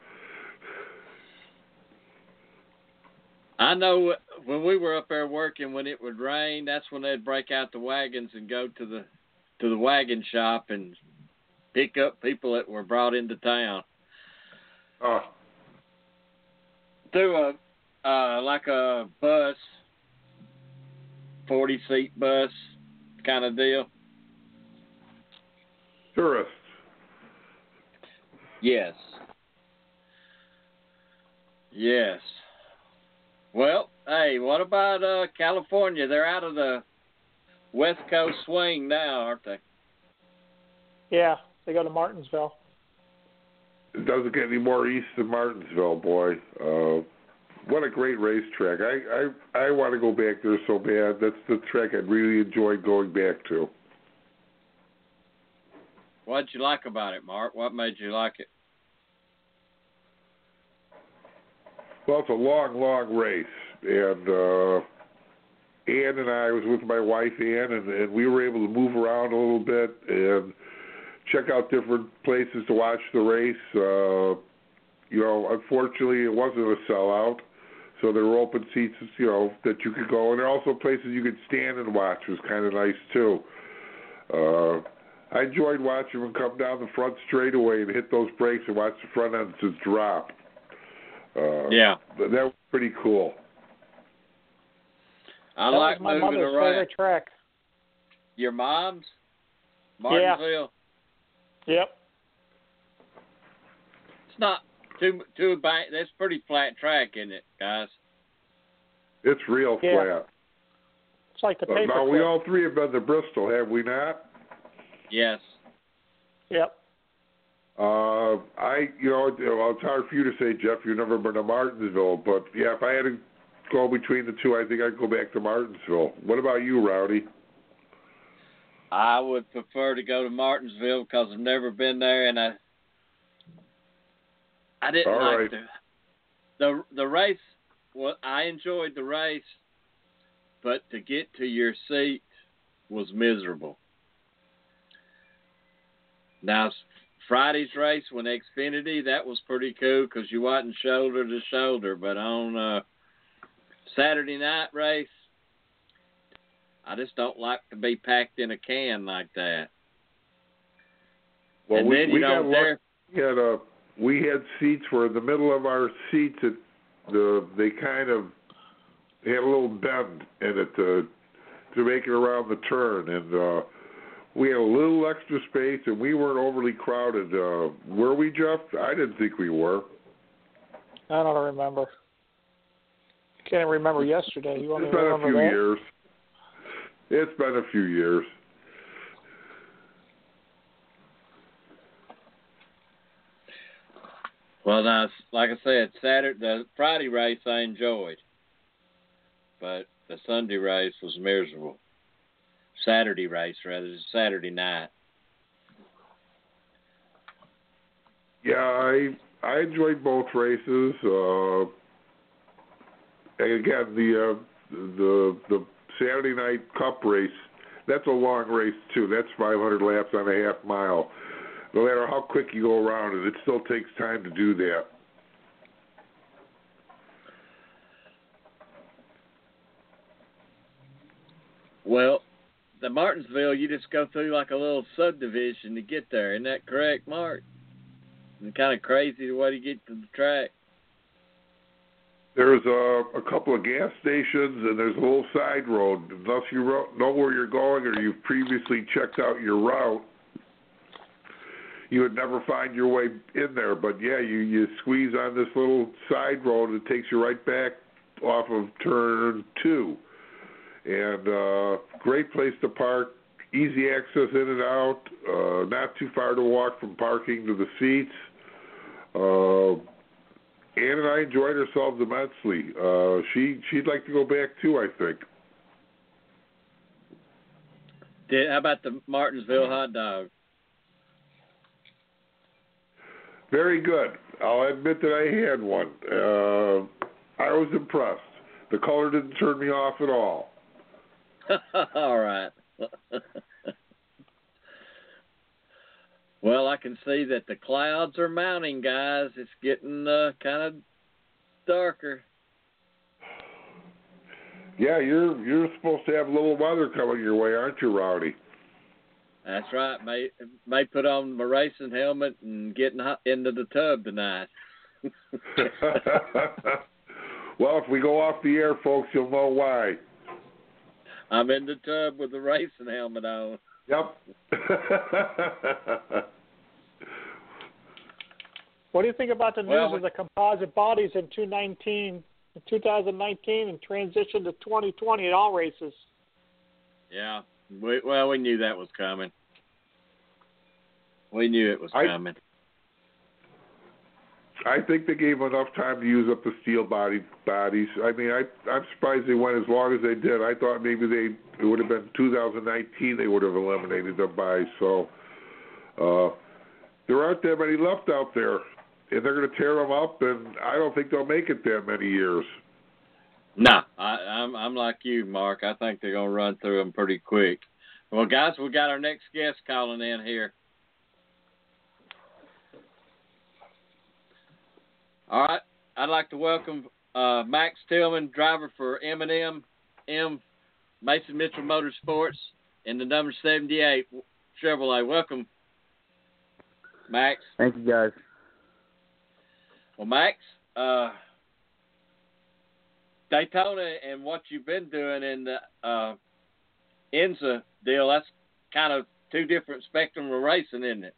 I know when we were up there working, when it would rain, that's when they'd break out the wagons and go to the to the wagon shop and pick up people that were brought into town. Oh. Through a, uh, like a bus, forty-seat bus kind of deal. Tourists. Yes. Yes. Well, hey, what about uh, California? They're out of the West Coast swing now, aren't they? Yeah, they go to Martinsville. It doesn't get any more east than Martinsville, boy. Uh, what a great racetrack. I, I, I want to go back there so bad. That's the track I'd really enjoy going back to. What'd you like about it, Mark? What made you like it? Well, it's a long, long race, and... Uh, Ann and I was with my wife, Ann, and, and we were able to move around a little bit and check out different places to watch the race. Uh, you know, unfortunately, it wasn't a sellout, so there were open seats, you know, that you could go. And there are also places you could stand and watch. It was kind of nice, too. Uh, I enjoyed watching them come down the front straightaway and hit those brakes and watch the front ends just drop. Uh, yeah. That was pretty cool. I that like was my moving mother's around. Favorite track. Your mom's? Martinsville. Yeah. Yep. It's not too too bad. That's pretty flat track, isn't it, guys? It's real yeah. flat. It's like the paper. Now we all three have been to Bristol, have we not? Yes. Yep. Uh, I, you know, it's hard for you to say, Jeff, you've never been to Martinsville, but yeah, if I had to go between the two, I think I'd go back to Martinsville. What about you, Rowdy? I would prefer to go to Martinsville because I've never been there, and I, I didn't All like right. the, the the race. Well, I enjoyed the race, but to get to your seat was miserable. Now, Friday's race when Xfinity, that was pretty cool because you wasn't shoulder to shoulder. But on uh, Saturday night race, I just don't like to be packed in a can like that. Well, and we, then, you we know, got there, we had a, we had seats where in the middle of our seats, it, the they kind of had a little bend in it to to make it around the turn and. Uh, We had a little extra space, and we weren't overly crowded. Uh, were we, Jeff? I didn't think we were. I don't remember. Can't remember yesterday. You want it's me to been remember a few that? years. It's been a few years. Well, now, like I said, Saturday, the Friday race I enjoyed, but the Sunday race was miserable. Saturday race, rather than Saturday night. Yeah, I I enjoyed both races. Uh, and again, the uh, the the Saturday night Cup race, that's a long race too. That's five hundred laps on a half mile. No matter how quick you go around it, it still takes time to do that. Well. The Martinsville, you just go through like a little subdivision to get there. Isn't that correct, Mark? It's kind of crazy the way to get to the track. There's a, a couple of gas stations, and there's a little side road. Unless you know where you're going or you've previously checked out your route, you would never find your way in there. But, yeah, you, you squeeze on this little side road, and it takes you right back off of turn two. And uh, great place to park, easy access in and out, uh, not too far to walk from parking to the seats. Uh, Ann and I enjoyed ourselves immensely. Uh, she, she'd like to go back too, I think. Did, how about the Martinsville hot dog? Very good. I'll admit that I had one. Uh, I was impressed. The color didn't turn me off at all. All right. Well, I can see that the clouds are mounting, guys. It's getting uh, kind of darker. Yeah, you're you're supposed to have a little weather coming your way, aren't you, Rowdy? That's right. May may put on my racing helmet and get in, into the tub tonight. Well, if we go off the air, folks, you'll know why. I'm in the tub with the racing helmet on. Yep. What do you think about the news well, of the composite bodies in two nineteen, twenty nineteen and transition to twenty twenty at all races? Yeah. We, well, we knew that was coming. We knew it was I, coming. I think they gave enough time to use up the steel body bodies. I mean, I, I'm surprised they went as long as they did. I thought maybe they it would have been two thousand nineteen they would have eliminated them by. So uh, there aren't that many left out there, and they're going to tear them up, and I don't think they'll make it that many years. No, I, I'm, I'm like you, Mark. I think they're going to run through them pretty quick. Well, guys, we got our next guest calling in here. All right, I'd like to welcome uh, Max Tillman, driver for M and M, M, Mason Mitchell Motorsports, and the number seventy-eight Chevrolet. Welcome, Max. Thank you, guys. Well, Max, uh, Daytona and what you've been doing in the uh, IMSA deal, that's kind of two different spectrum of racing, isn't it?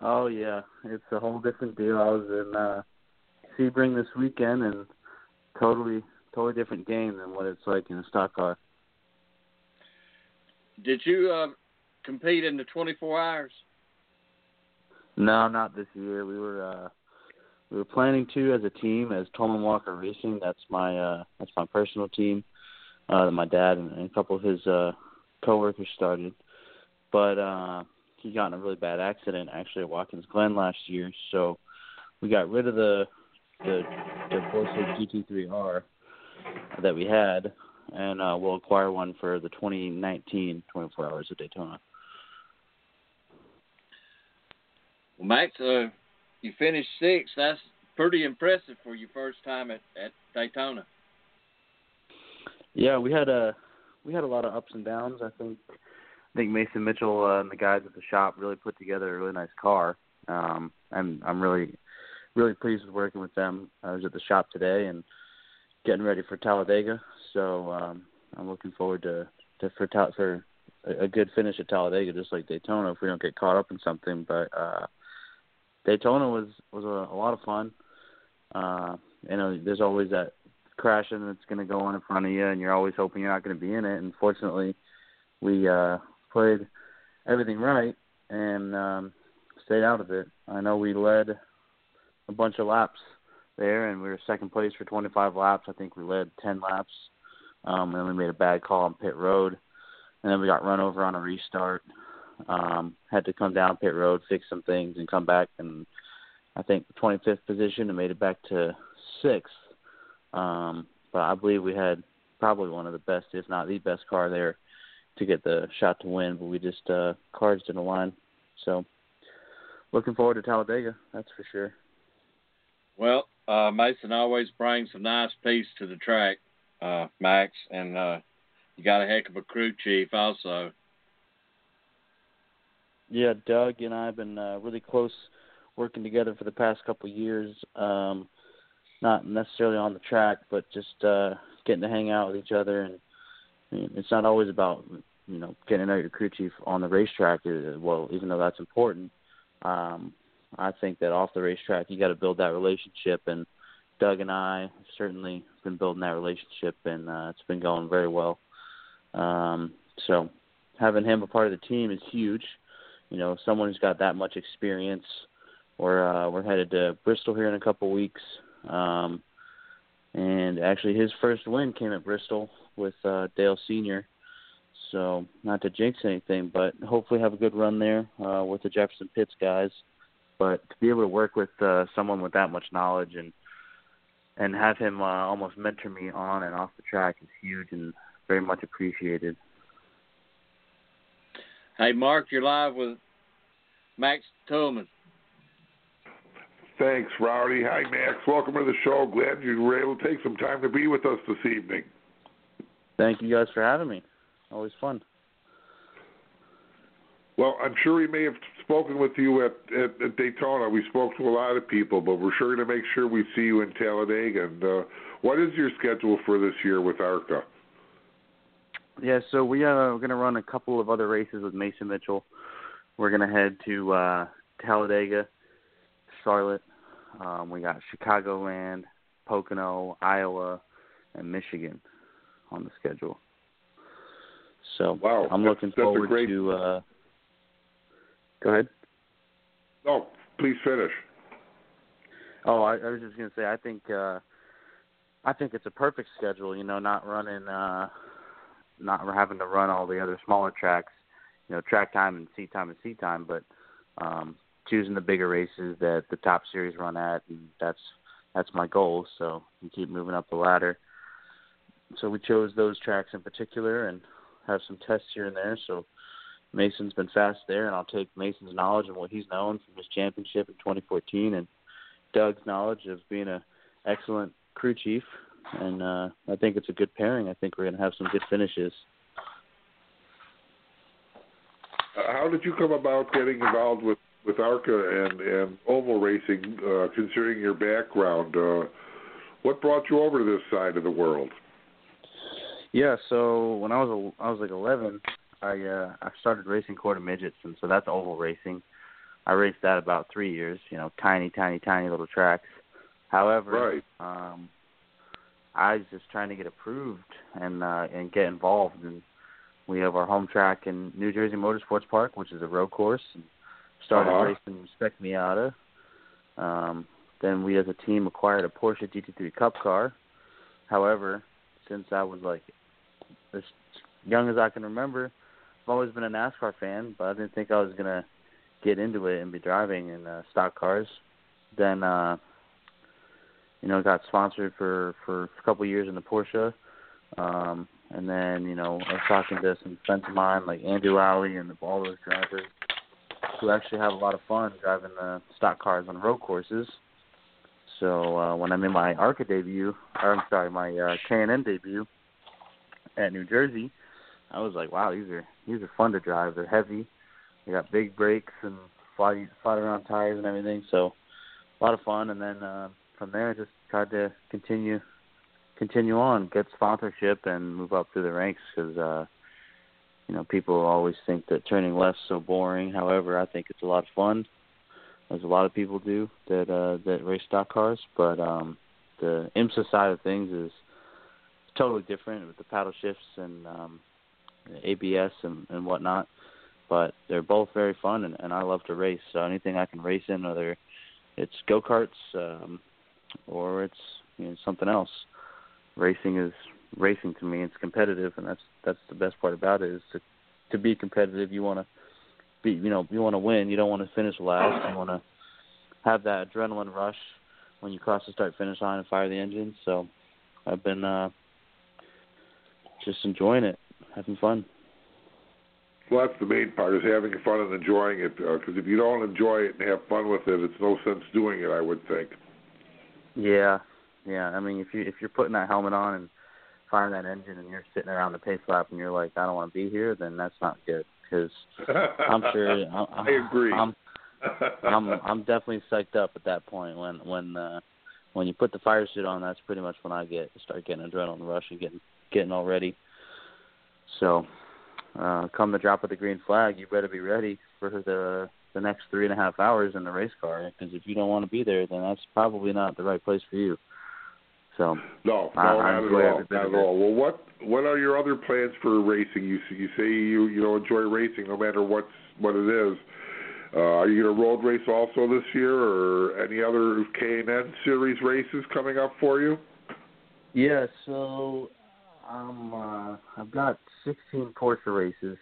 Oh, yeah. It's a whole different deal. I was in uh, Sebring this weekend, and totally, totally different game than what it's like in a stock car. Did you uh, compete in the twenty-four hours? No, not this year. We were uh, we were planning to as a team, as Tolman Walker Racing. That's my uh, that's my personal team uh, that my dad and, and a couple of his uh, coworkers started. But uh, he got in a really bad accident actually at Watkins Glen last year, so we got rid of the the, the Porsche G T three R that we had, and uh, we'll acquire one for the twenty nineteen twenty-four hours of Daytona. Well, Max, uh, you finished sixth. That's pretty impressive for your first time at, at Daytona. Yeah, we had a we had a lot of ups and downs. I think I think Mason Mitchell uh, and the guys at the shop really put together a really nice car. Um, I'm I'm really really pleased with working with them. I was at the shop today and getting ready for Talladega, so um, I'm looking forward to, to for for a, a good finish at Talladega, just like Daytona. If we don't get caught up in something, but uh, Daytona was was a, a lot of fun. Uh, you know, there's always that crashing that's going to go on in front of you, and you're always hoping you're not going to be in it. And fortunately, we uh, played everything right and um, stayed out of it. I know we led a bunch of laps there, and we were second place for twenty-five laps. I think we led ten laps, um, and then we made a bad call on pit road, and then we got run over on a restart. Um, had to come down pit road, fix some things, and come back, and I think twenty-fifth position, and made it back to sixth. Um, but I believe we had probably one of the best, if not the best car there to get the shot to win, but we just uh, cars didn't align. So looking forward to Talladega, that's for sure. Well, Uh, Mason always brings some nice piece to the track, uh, Max, and uh, you got a heck of a crew chief also. Yeah, Doug and I have been uh, really close working together for the past couple of years, um, not necessarily on the track, but just uh, getting to hang out with each other. And I mean, it's not always about, you know, getting to know your crew chief on the racetrack. Well, even though that's important, um I think that off the racetrack, you got to build that relationship, and Doug and I certainly been building that relationship, and uh, it's been going very well. Um, so having him a part of the team is huge. You know, someone who's got that much experience. We're uh, we're headed to Bristol here in a couple weeks, um, and actually his first win came at Bristol with uh, Dale Senior. So not to jinx anything, but hopefully have a good run there uh, with the Jefferson Pitts guys. But to be able to work with uh, someone with that much knowledge and and have him uh, almost mentor me on and off the track is huge and very much appreciated. Hey, Mark, you're live with Max Tillman. Thanks, Rowdy. Hi, Max. Welcome to the show. Glad you were able to take some time to be with us this evening. Thank you guys for having me. Always fun. Well, I'm sure he may have spoken with you at, at, at Daytona. We spoke to a lot of people, but we're sure to make sure we see you in Talladega. And uh, what is your schedule for this year with ARCA? Yeah, so we, uh, we're going to run a couple of other races with Mason Mitchell. We're going to head to uh, Talladega, Charlotte. Um, we got Chicagoland, Pocono, Iowa, and Michigan on the schedule. So wow, I'm looking forward great... to... Uh, Go ahead. No, please finish. Oh, I, I was just going to say, I think uh, I think it's a perfect schedule, you know, not running, uh, not having to run all the other smaller tracks, you know, track time and seat time and seat time, but um, choosing the bigger races that the top series run at, and that's that's my goal, so you keep moving up the ladder. So we chose those tracks in particular and have some tests here and there, so Mason's been fast there, and I'll take Mason's knowledge and what he's known from his championship in twenty fourteen and Doug's knowledge of being an excellent crew chief, and uh, I think it's a good pairing. I think we're going to have some good finishes. Uh, how did you come about getting involved with, with ARCA and, and oval racing, uh, considering your background? Uh, what brought you over to this side of the world? Yeah, so when I was I was like eleven, I uh, I started racing quarter midgets, and so that's oval racing. I raced that about three years. You know, tiny, tiny, tiny little tracks. However, right. um, I was just trying to get approved and uh, and get involved. And we have our home track in New Jersey Motorsports Park, which is a road course. And started uh-huh. racing Spec Miata. Um, then we as a team acquired a Porsche G T three Cup car. However, since I was like as young as I can remember, I've always been a NASCAR fan, but I didn't think I was going to get into it and be driving in uh, stock cars. Then, uh, you know, got sponsored for, for a couple of years in the Porsche. Um, and then, you know, I was talking to some friends of mine like Andrew Alley and all those drivers who actually have a lot of fun driving the stock cars on road courses. So uh, when I made my ARCA debut, or I'm sorry, my uh, K and N debut at New Jersey, I was like, wow, these are these are fun to drive. They're heavy. They got big brakes and fly, fly around tires and everything. So a lot of fun. And then uh, from there, I just tried to continue continue on, get sponsorship, and move up through the ranks because, uh, you know, people always think that turning left's so boring. However, I think it's a lot of fun, as a lot of people do that uh, that race stock cars. But um, the IMSA side of things is totally different with the paddle shifts and um, A B S and, and whatnot. But they're both very fun, and, and I love to race. So anything I can race in, whether it's go-karts um, or it's you know, something else, racing is racing to me. It's competitive, and that's that's the best part about it is to to be competitive. You want to be, you know, you want to win. You don't want to finish last. You want to have that adrenaline rush when you cross the start-finish line and fire the engine. So I've been uh, just enjoying it, having fun. Well, that's the main part is having fun and enjoying it. Because uh, if you don't enjoy it and have fun with it, it's no sense doing it, I would think. Yeah, yeah. I mean, if you if you're putting that helmet on and firing that engine, and you're sitting around the pace lap, and you're like, I don't want to be here, then that's not good. Because I'm sure I, I, I agree. I'm, I'm I'm definitely psyched up at that point when when uh, when you put the fire suit on. That's pretty much when I get start getting adrenaline rush and getting getting all ready. So, uh, come the drop of the green flag, you better be ready for the the next three and a half hours in the race car. Because if you don't want to be there, then that's probably not the right place for you. So no, no, I, not I at all. Not at all. Well, what what are your other plans for racing? You you say you you know enjoy racing no matter what's what it is. Uh, are you gonna road race also this year, or any other K and N series races coming up for you? Yeah, so I'm uh, I've got sixteen Porsche races.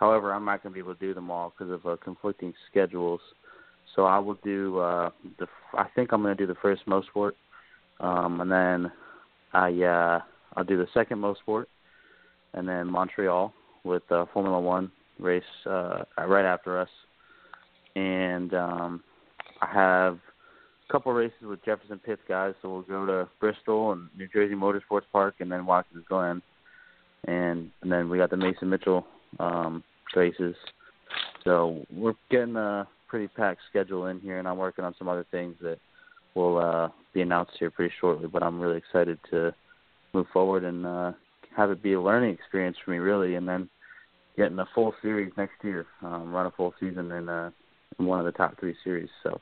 However, I'm not gonna be able to do them all because of uh, conflicting schedules. So I will do uh, the I think I'm gonna do the first Mosport. Um, and then I, uh, I'll do the second Mosport and then Montreal with uh, Formula One race uh, right after us. And um, I have a couple races with Jefferson Pitts guys, so we'll go to Bristol and New Jersey Motorsports Park and then Watkins Glen. And, and then we got the Mason Mitchell um, races. So we're getting a pretty packed schedule in here, and I'm working on some other things that will uh, be announced here pretty shortly, but I'm really excited to move forward and uh, have it be a learning experience for me, really, and then getting a full series next year, um, run a full season in, uh, in one of the top three series. So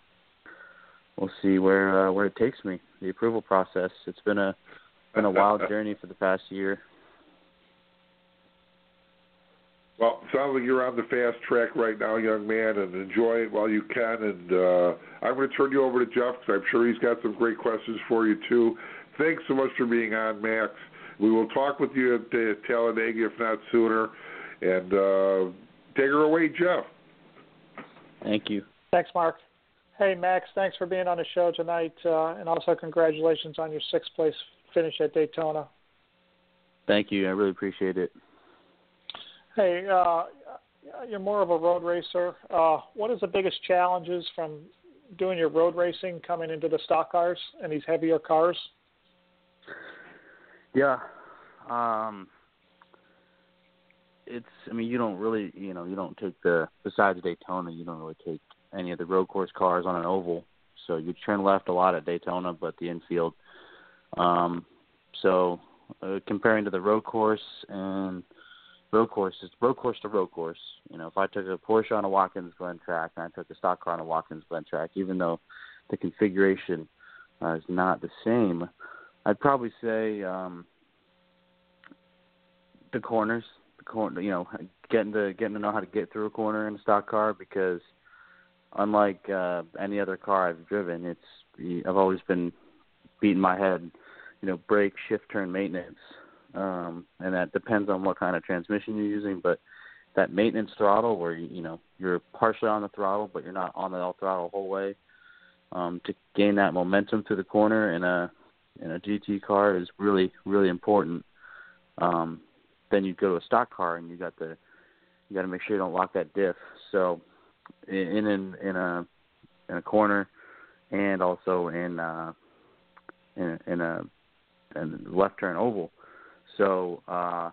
we'll see where uh, where it takes me. The approval process, it's been a been a wild journey for the past year. Well, it sounds like you're on the fast track right now, young man, and enjoy it while you can. And uh, I'm going to turn you over to Jeff because I'm sure he's got some great questions for you, too. Thanks so much for being on, Max. We will talk with you at uh, Talladega, if not sooner. And uh, take her away, Jeff. Thank you. Thanks, Mark. Hey, Max, thanks for being on the show tonight. Uh, and also congratulations on your sixth place finish at Daytona. Thank you. I really appreciate it. Hey, uh, you're more of a road racer. Uh, what is the biggest challenges from doing your road racing coming into the stock cars and these heavier cars? Yeah. Um, it's, I mean, you don't really, you know, you don't take the, besides Daytona, you don't really take any of the road course cars on an oval. So you turn left a lot at Daytona, but the infield. Um, so uh, comparing to the road course and road course. It's road course to road course. You know, if I took a Porsche on a Watkins Glen track and I took a stock car on a Watkins Glen track, even though the configuration uh, is not the same, I'd probably say um, the corners, the corner, you know, getting to getting to know how to get through a corner in a stock car, because unlike uh, any other car I've driven, it's I've always been beating my head, you know, brake, shift, turn, maintenance. Um, and that depends on what kind of transmission you're using, but that maintenance throttle where, you, you know, you're partially on the throttle, but you're not on the throttle the whole way, um, to gain that momentum through the corner in a, in a G T car is really, really important. Um, then you go to a stock car and you got the, you got to make sure you don't lock that diff. So in, in, in a, in a corner and also in, uh, in, in a, in a left turn oval. So uh,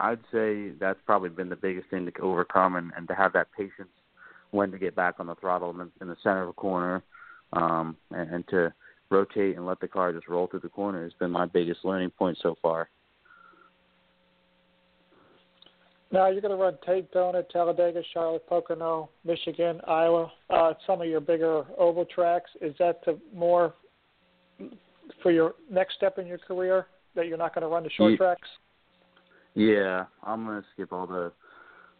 I'd say that's probably been the biggest thing to overcome, and, and to have that patience when to get back on the throttle in the, in the center of a corner, um, and, and to rotate and let the car just roll through the corner has been my biggest learning point so far. Now, you're going to run Daytona, Talladega, Charlotte, Pocono, Michigan, Iowa, uh, some of your bigger oval tracks. Is that the more for your next step in your career? That you're not going to run the short tracks? Yeah, I'm going to skip all the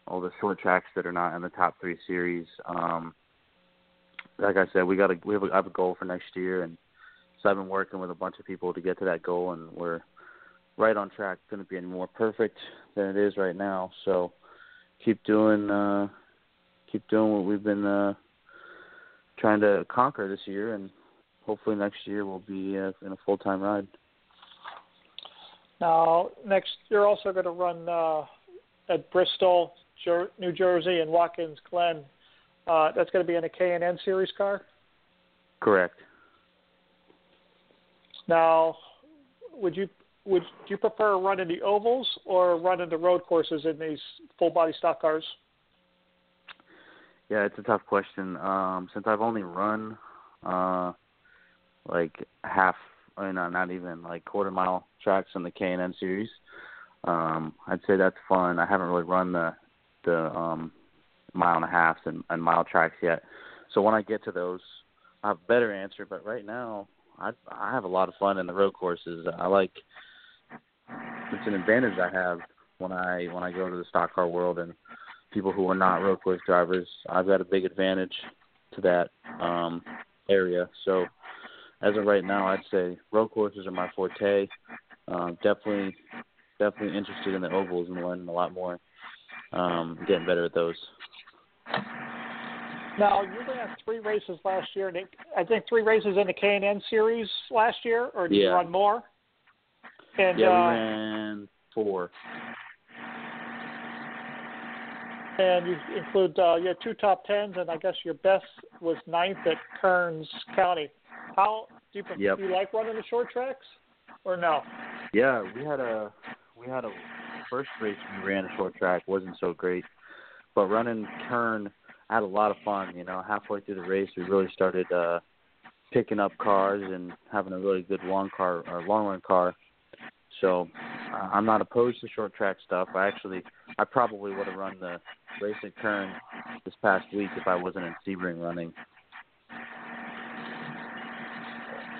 all the short tracks that are not in the top three series. Um, like I said, we got a, we have a, I have a goal for next year, and so I've been working with a bunch of people to get to that goal, and we're right on track. Couldn't be any more perfect than it is right now. So keep doing uh, keep doing what we've been uh, trying to conquer this year, and hopefully next year we'll be uh, in a full time ride. Now, next, you're also going to run uh, at Bristol, Jer- New Jersey, and Watkins Glen. Uh, that's going to be in a K and N series car? Correct. Now, would you would you prefer running the ovals or running the road courses in these full-body stock cars? Yeah, it's a tough question. Um, since I've only run, uh, like, half You know, not even like quarter mile tracks in the K and N series. Um, I'd say that's fun. I haven't really run the the um, mile and a half and, and mile tracks yet. So when I get to those, I have a better answer. But right now, I I have a lot of fun in the road courses. I like it's an advantage I have when I when I go to the stock car world and people who are not road course drivers. I've got a big advantage to that um, area. So. As of right now, I'd say road courses are my forte. Um, definitely, definitely interested in the ovals and learning a lot more, um, getting better at those. Now, you ran three races last year, and I think three races in the K and N series last year, or did yeah. you run more? And, yeah, we uh, ran four. And you include uh, you had two top tens, and I guess your best was ninth at Kearns County. How do you, yep. do you like running the short tracks, or no? Yeah, we had a we had a first race we ran a short track, wasn't so great, but running turn, I had a lot of fun. You know, halfway through the race, we really started uh, picking up cars and having a really good long car or long run car. So uh, I'm not opposed to short track stuff. I actually I probably would have run the race at Kearn this past week if I wasn't in Sebring running.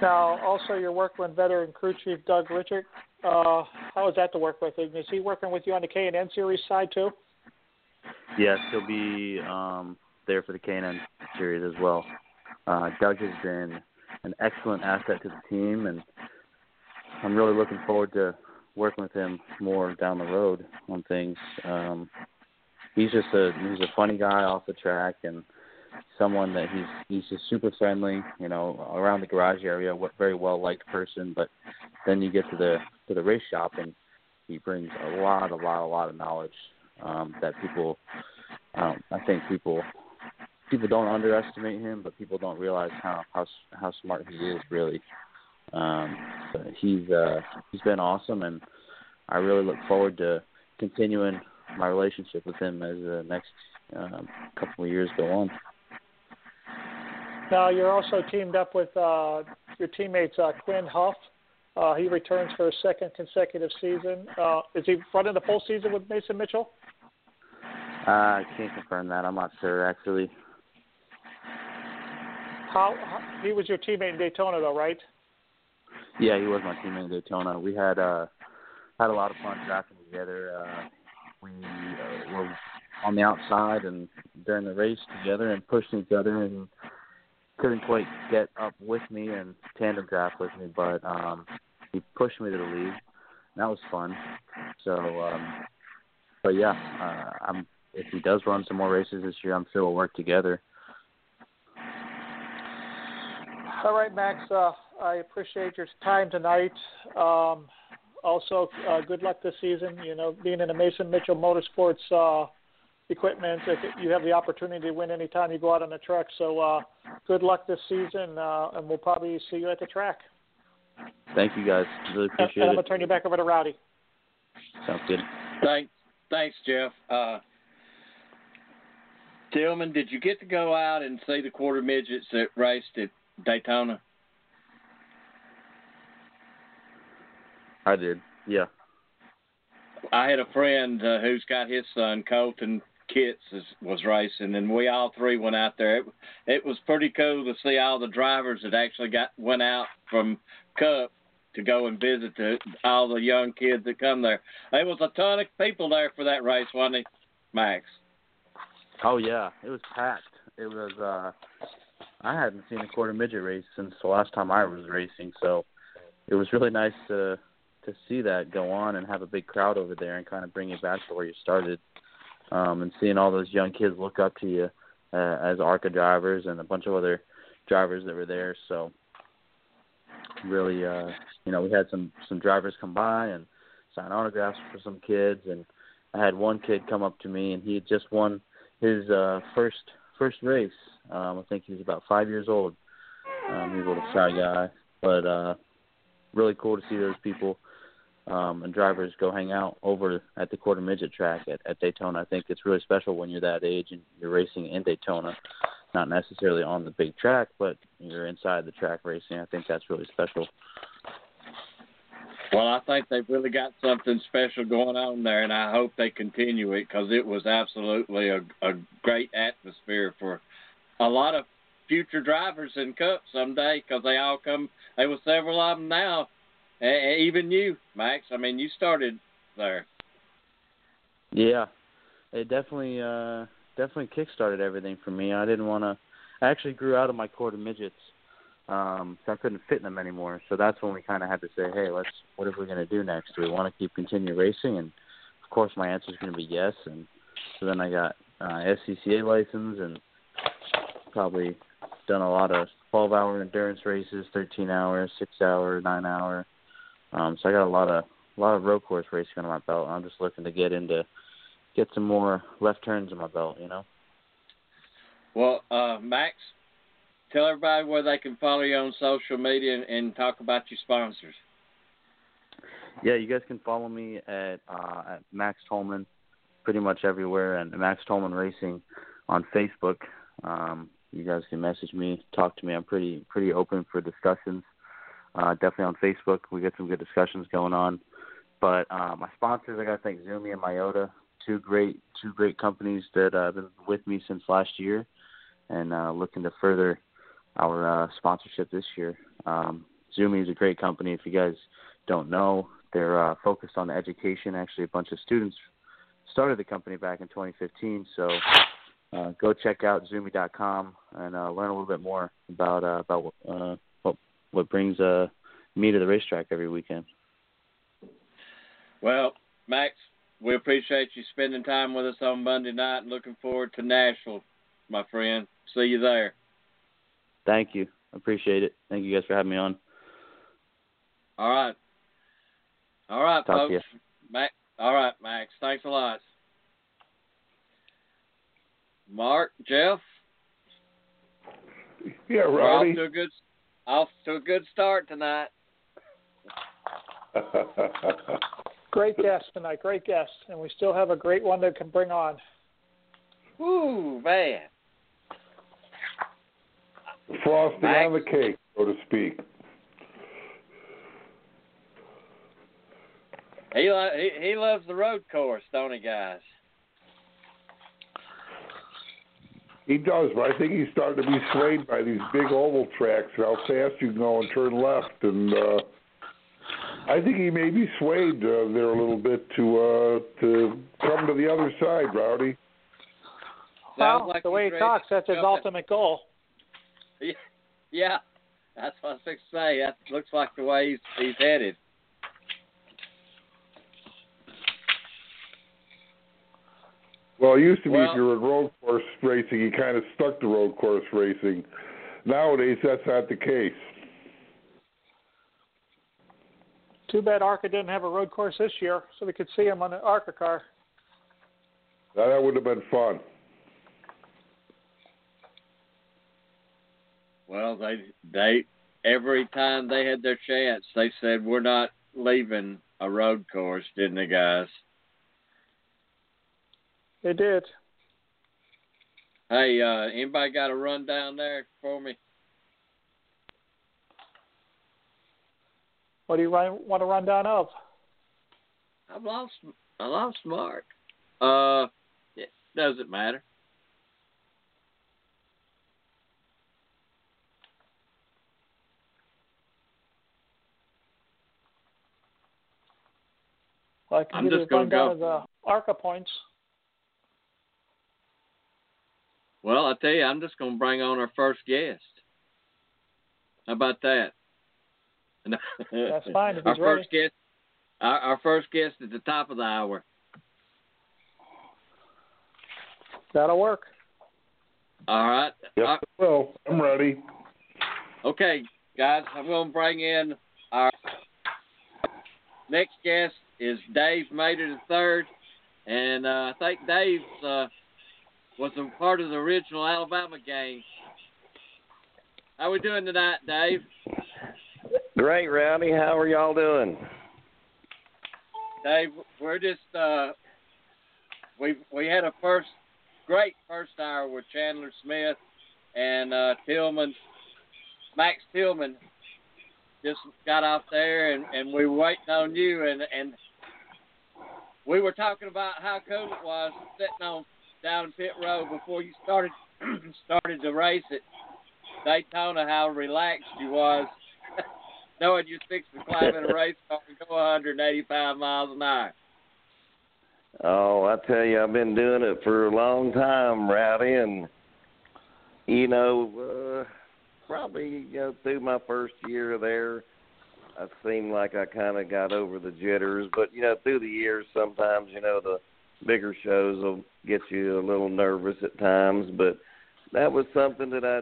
Now, also, you're working with veteran crew chief Doug Richard. Uh, how is that to work with him? Is he working with you on the K and N series side, too? Yes, he'll be um, there for the K and N series as well. Uh, Doug has been an excellent asset to the team, and I'm really looking forward to working with him more down the road on things. Um, he's just a he's a funny guy off the track, and someone that he's he's just super friendly, you know, around the garage area, what very well liked person. But then you get to the to the race shop, and he brings a lot, a lot, a lot of knowledge um, that people. Um, I think people people don't underestimate him, but people don't realize how how how smart he is really. Um, but he's uh, he's been awesome, and I really look forward to continuing my relationship with him as the next um, couple of years go on. Now, you're also teamed up with uh, your teammates uh, Quinn Huff Uh, he returns for a second consecutive season. Uh, is he running the full season with Mason Mitchell? Uh, I can't confirm that. I'm not sure, actually. How, how he was your teammate in Daytona, though, right? Yeah, he was my teammate in Daytona. We had uh, had a lot of fun driving together. Uh, we uh, were on the outside and during the race together and pushed each other and couldn't quite get up with me and tandem draft with me, but um, he pushed me to the lead. That was fun. So, um, but yeah, uh, I'm, if he does run some more races this year, I'm sure we'll work together. All right, Max, uh, I appreciate your time tonight. Um, also, uh, good luck this season. You know, being in the Mason Mitchell Motorsports uh, equipment, if you have the opportunity to win any time you go out on the track. So uh, good luck this season, uh, and we'll probably see you at the track. Thank you, guys. Really appreciate and, and it. I'm going to turn you back over to Rowdy. Sounds good. Thanks, Thanks, Jeff. Uh, Tillman, did you get to go out and see the quarter midgets that raced at Daytona? I did, yeah. I had a friend uh, who's got his son, Colton Kitts, is, was racing, and we all three went out there. It, it was pretty cool to see all the drivers that actually got went out from Cup to go and visit the, all the young kids that come there. There was a ton of people there for that race, wasn't it, Max? Oh, yeah. It was packed. It was, uh, I hadn't seen a quarter midget race since the last time I was racing, so it was really nice to to see that go on and have a big crowd over there and kind of bring it back to where you started, um, and seeing all those young kids look up to you uh, as ARCA drivers and a bunch of other drivers that were there. So really, uh, you know, we had some, some drivers come by and sign autographs for some kids. And I had one kid come up to me and he had just won his uh, first, first race. Um, I think he was about five years old. Um, he was a little shy guy, but uh, really cool to see those people Um, and drivers go hang out over at the quarter midget track at, at Daytona. I think it's really special when you're that age and you're racing in Daytona, not necessarily on the big track, but you're inside the track racing. I think that's really special. Well, I think they've really got something special going on there, and I hope they continue it because it was absolutely a, a great atmosphere for a lot of future drivers in Cup someday because they all come. There were several of them now. Even you, Max. I mean, you started there. Yeah, it definitely, uh, definitely kickstarted everything for me. I didn't want to. I actually grew out of my quarter midgets, um, so I couldn't fit in them anymore. So that's when we kind of had to say, "Hey, let's. What are we going to do next? Do we want to keep continue racing?" And of course, my answer is going to be yes. And so then I got uh, S C C A license and probably done a lot of twelve-hour endurance races, thirteen-hour, six-hour, nine-hour. Um, so I got a lot of a lot of road course racing on my belt. I'm just looking to get into get some more left turns in my belt, you know. Well, uh, Max, tell everybody where they can follow you on social media and, and talk about your sponsors. Yeah, you guys can follow me at uh, at Max Tillman pretty much everywhere, and Max Tillman Racing on Facebook. Um, you guys can message me, talk to me. I'm pretty pretty open for discussions. Uh, definitely on Facebook. We get some good discussions going on. But uh, my sponsors, I got to thank Zumi and Miyota, two great two great companies that uh, have been with me since last year and uh, looking to further our uh, sponsorship this year. Um, Zumi is a great company. If you guys don't know, they're uh, focused on education. Actually, a bunch of students started the company back in twenty fifteen. So uh, go check out Zumi dot com and uh, learn a little bit more about uh, about uh what brings uh, me to the racetrack every weekend. Well, Max, we appreciate you spending time with us on Monday night and looking forward to Nashville, my friend. See you there. Thank you. Appreciate it. Thank you guys for having me on. All right. All right, Talk folks. Max, all right, Max. Thanks a lot. Mark, Jeff? Yeah, Robbie. We're off to a good Off to a good start tonight. Great guest tonight, great guest. And we still have a great one that can bring on. Ooh, man. Frosty Max on the cake, so to speak. He, lo- he he loves the road course, don't he, guys? He does, but I think he's starting to be swayed by these big oval tracks and how fast you can go and turn left. And uh, I think he may be swayed uh, there a little bit to uh, to come to the other side, Rowdy. Well, like the way he talks, that's his ultimate goal. Yeah, yeah, that's what I was going to say. That looks like the way he's, he's headed. Well, it used to be well, if you were in road course racing, you kind of stuck to road course racing. Nowadays, that's not the case. Too bad ARCA didn't have a road course this year, so we could see him on an ARCA car. Now, that would have been fun. Well, they they every time they had their chance, they said, we're not leaving a road course, didn't they, guys? They did. Hey, uh, anybody got a run down there for me? What do you run, want to run down of? I've lost, I lost Mark. Uh, it doesn't matter. Well, I can I'm just going to go. The ARCA points. Well, I tell you, I'm just going to bring on our first guest. How about that? That's fine. If our, first guest, our, our first guest at the top of the hour. That'll work. All right. Yep. I, well, I'm ready. Okay, guys, I'm going to bring in our next guest is Dave Mader the third. And uh, I think Dave's... Uh, was a part of the original Alabama game. How we doing tonight, Dave? Great, Rowdy. How are y'all doing? Dave, we're just, uh, we we had a first great first hour with Chandler Smith and uh, Tillman. Max Tillman just got out there, and, and we were waiting on you, and, and we were talking about how cool it was sitting on down in pit road before you started started to race at Daytona, how relaxed you was knowing you're six to climb in a race car and go one hundred eighty-five miles an hour. Oh, I tell you, I've been doing it for a long time, Rowdy, and you know, uh, probably you know, through my first year there, I seemed like I kind of got over the jitters, but you know, through the years, sometimes you know the bigger shows will get you a little nervous at times, but that was something that I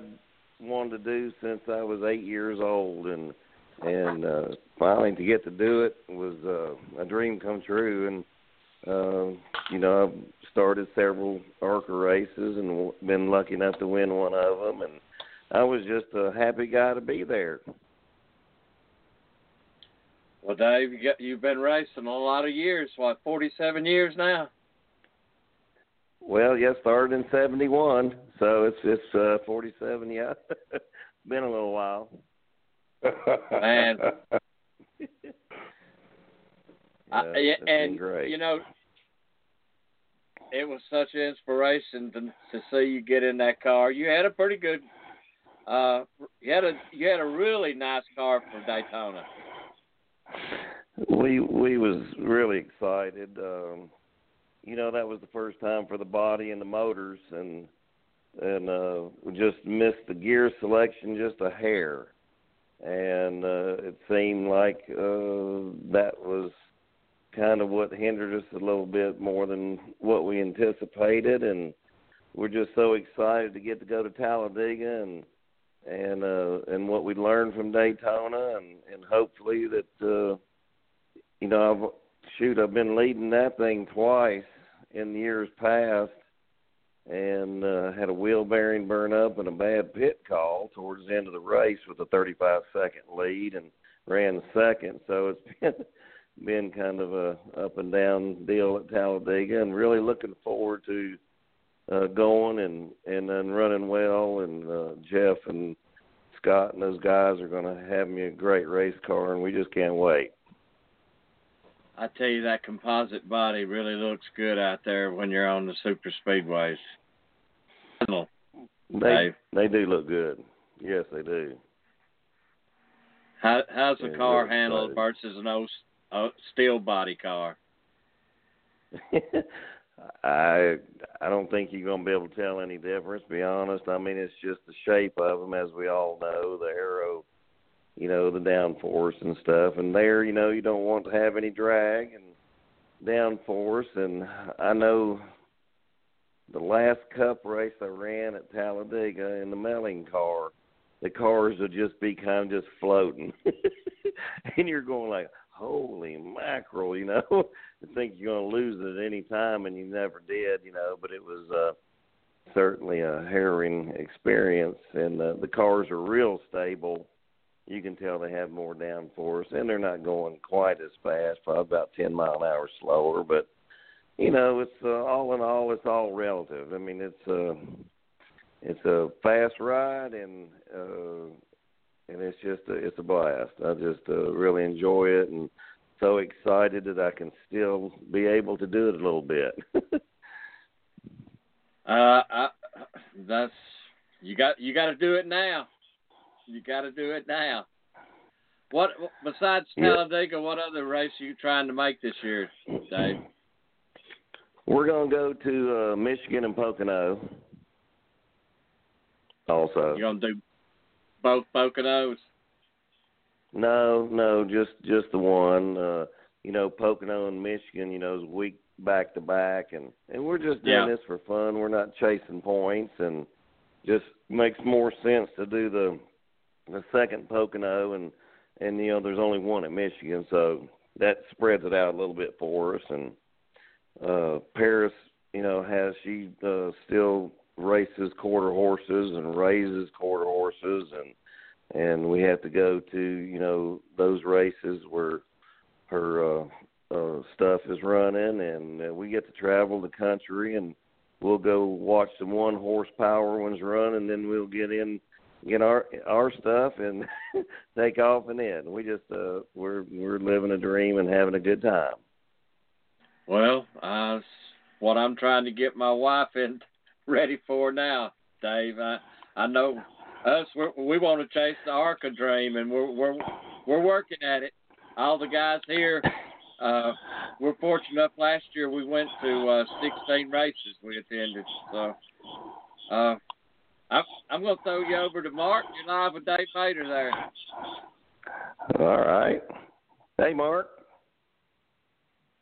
wanted to do since I was eight years old, and and uh, finally to get to do it was uh, a dream come true. And uh, you know, I've started several ARCA races and been lucky enough to win one of them, and I was just a happy guy to be there. Well, Dave, you got, you've been racing a lot of years. What, forty-seven years now? Well, yes, started in seventy-one, so it's it's uh, forty-seven, yeah. Been a little while. Man. yeah, I, it's and, been great. You know, it was such an inspiration to, to see you get in that car. You had a pretty good, uh, you had a you had a really nice car for Daytona. We we was really excited. Um, You know, that was the first time for the body and the motors, and and uh, we just missed the gear selection just a hair. And uh, it seemed like uh, that was kind of what hindered us a little bit more than what we anticipated. And we're just so excited to get to go to Talladega and and uh, and what we learned from Daytona, and, and hopefully that, uh, you know, I've... Shoot, I've been leading that thing twice in years past, and uh, had a wheel bearing burn up and a bad pit call towards the end of the race with a thirty-five second lead, and ran second. So it's been, been kind of a up and down deal at Talladega, and really looking forward to uh, going and and then running well. And uh, Jeff and Scott and those guys are going to have me a great race car, and we just can't wait. I tell you, that composite body really looks good out there when you're on the super speedways. They, they do look good. Yes, they do. How, how's the yeah, car handled versus an old uh, steel body car? I I don't think you're going to be able to tell any difference, to be honest. I mean, it's just the shape of them, as we all know, the aero, you know, the downforce and stuff. And there, you know, you don't want to have any drag and downforce. And I know the last Cup race I ran at Talladega in the Melling car, the cars would just be kind of just floating. And you're going like, holy mackerel, you know. I think you're going to lose it at any time, and you never did, you know. But it was uh, certainly a harrowing experience. And uh, the cars are real stable. You can tell they have more downforce, and they're not going quite as fast, probably about ten mile an hour slower. But, you know, it's uh, all in all, it's all relative. I mean, it's a... Uh, It's a fast ride, and uh, and it's just a, it's a blast. I just uh, really enjoy it, and so excited that I can still be able to do it a little bit. uh, I, that's you got you got to do it now. You got to do it now. What besides Talladega, yeah. What other race are you trying to make this year, Dave? We're gonna go to uh, Michigan and Pocono. Also, you gonna do both Poconos? No, no, just just the one. Uh, you know, Pocono and Michigan, you know, is week back to back, and, and we're just doing yeah. this for fun. We're not chasing points, and just makes more sense to do the the second Pocono, and and you know, there's only one at Michigan, so that spreads it out a little bit for us. And uh, Paris, you know, has she uh, still. races quarter horses and raises quarter horses, and and we have to go to, you know, those races where her uh, uh, stuff is running, and uh, we get to travel the country, and we'll go watch the one horsepower ones run, and then we'll get in get our our stuff and take off and in. We just uh, we're we're living a dream and having a good time. Well, uh, what I'm trying to get my wife in. Ready for now, Dave. I, I know us. We're, we want to chase the ARCA dream, and we're we're we're working at it. All the guys here, uh, we're fortunate enough. Last year we went to uh, sixteen races we attended. So uh, I'm I'm gonna throw you over to Mark. You're live with Dave Mader there. All right. Hey, Mark.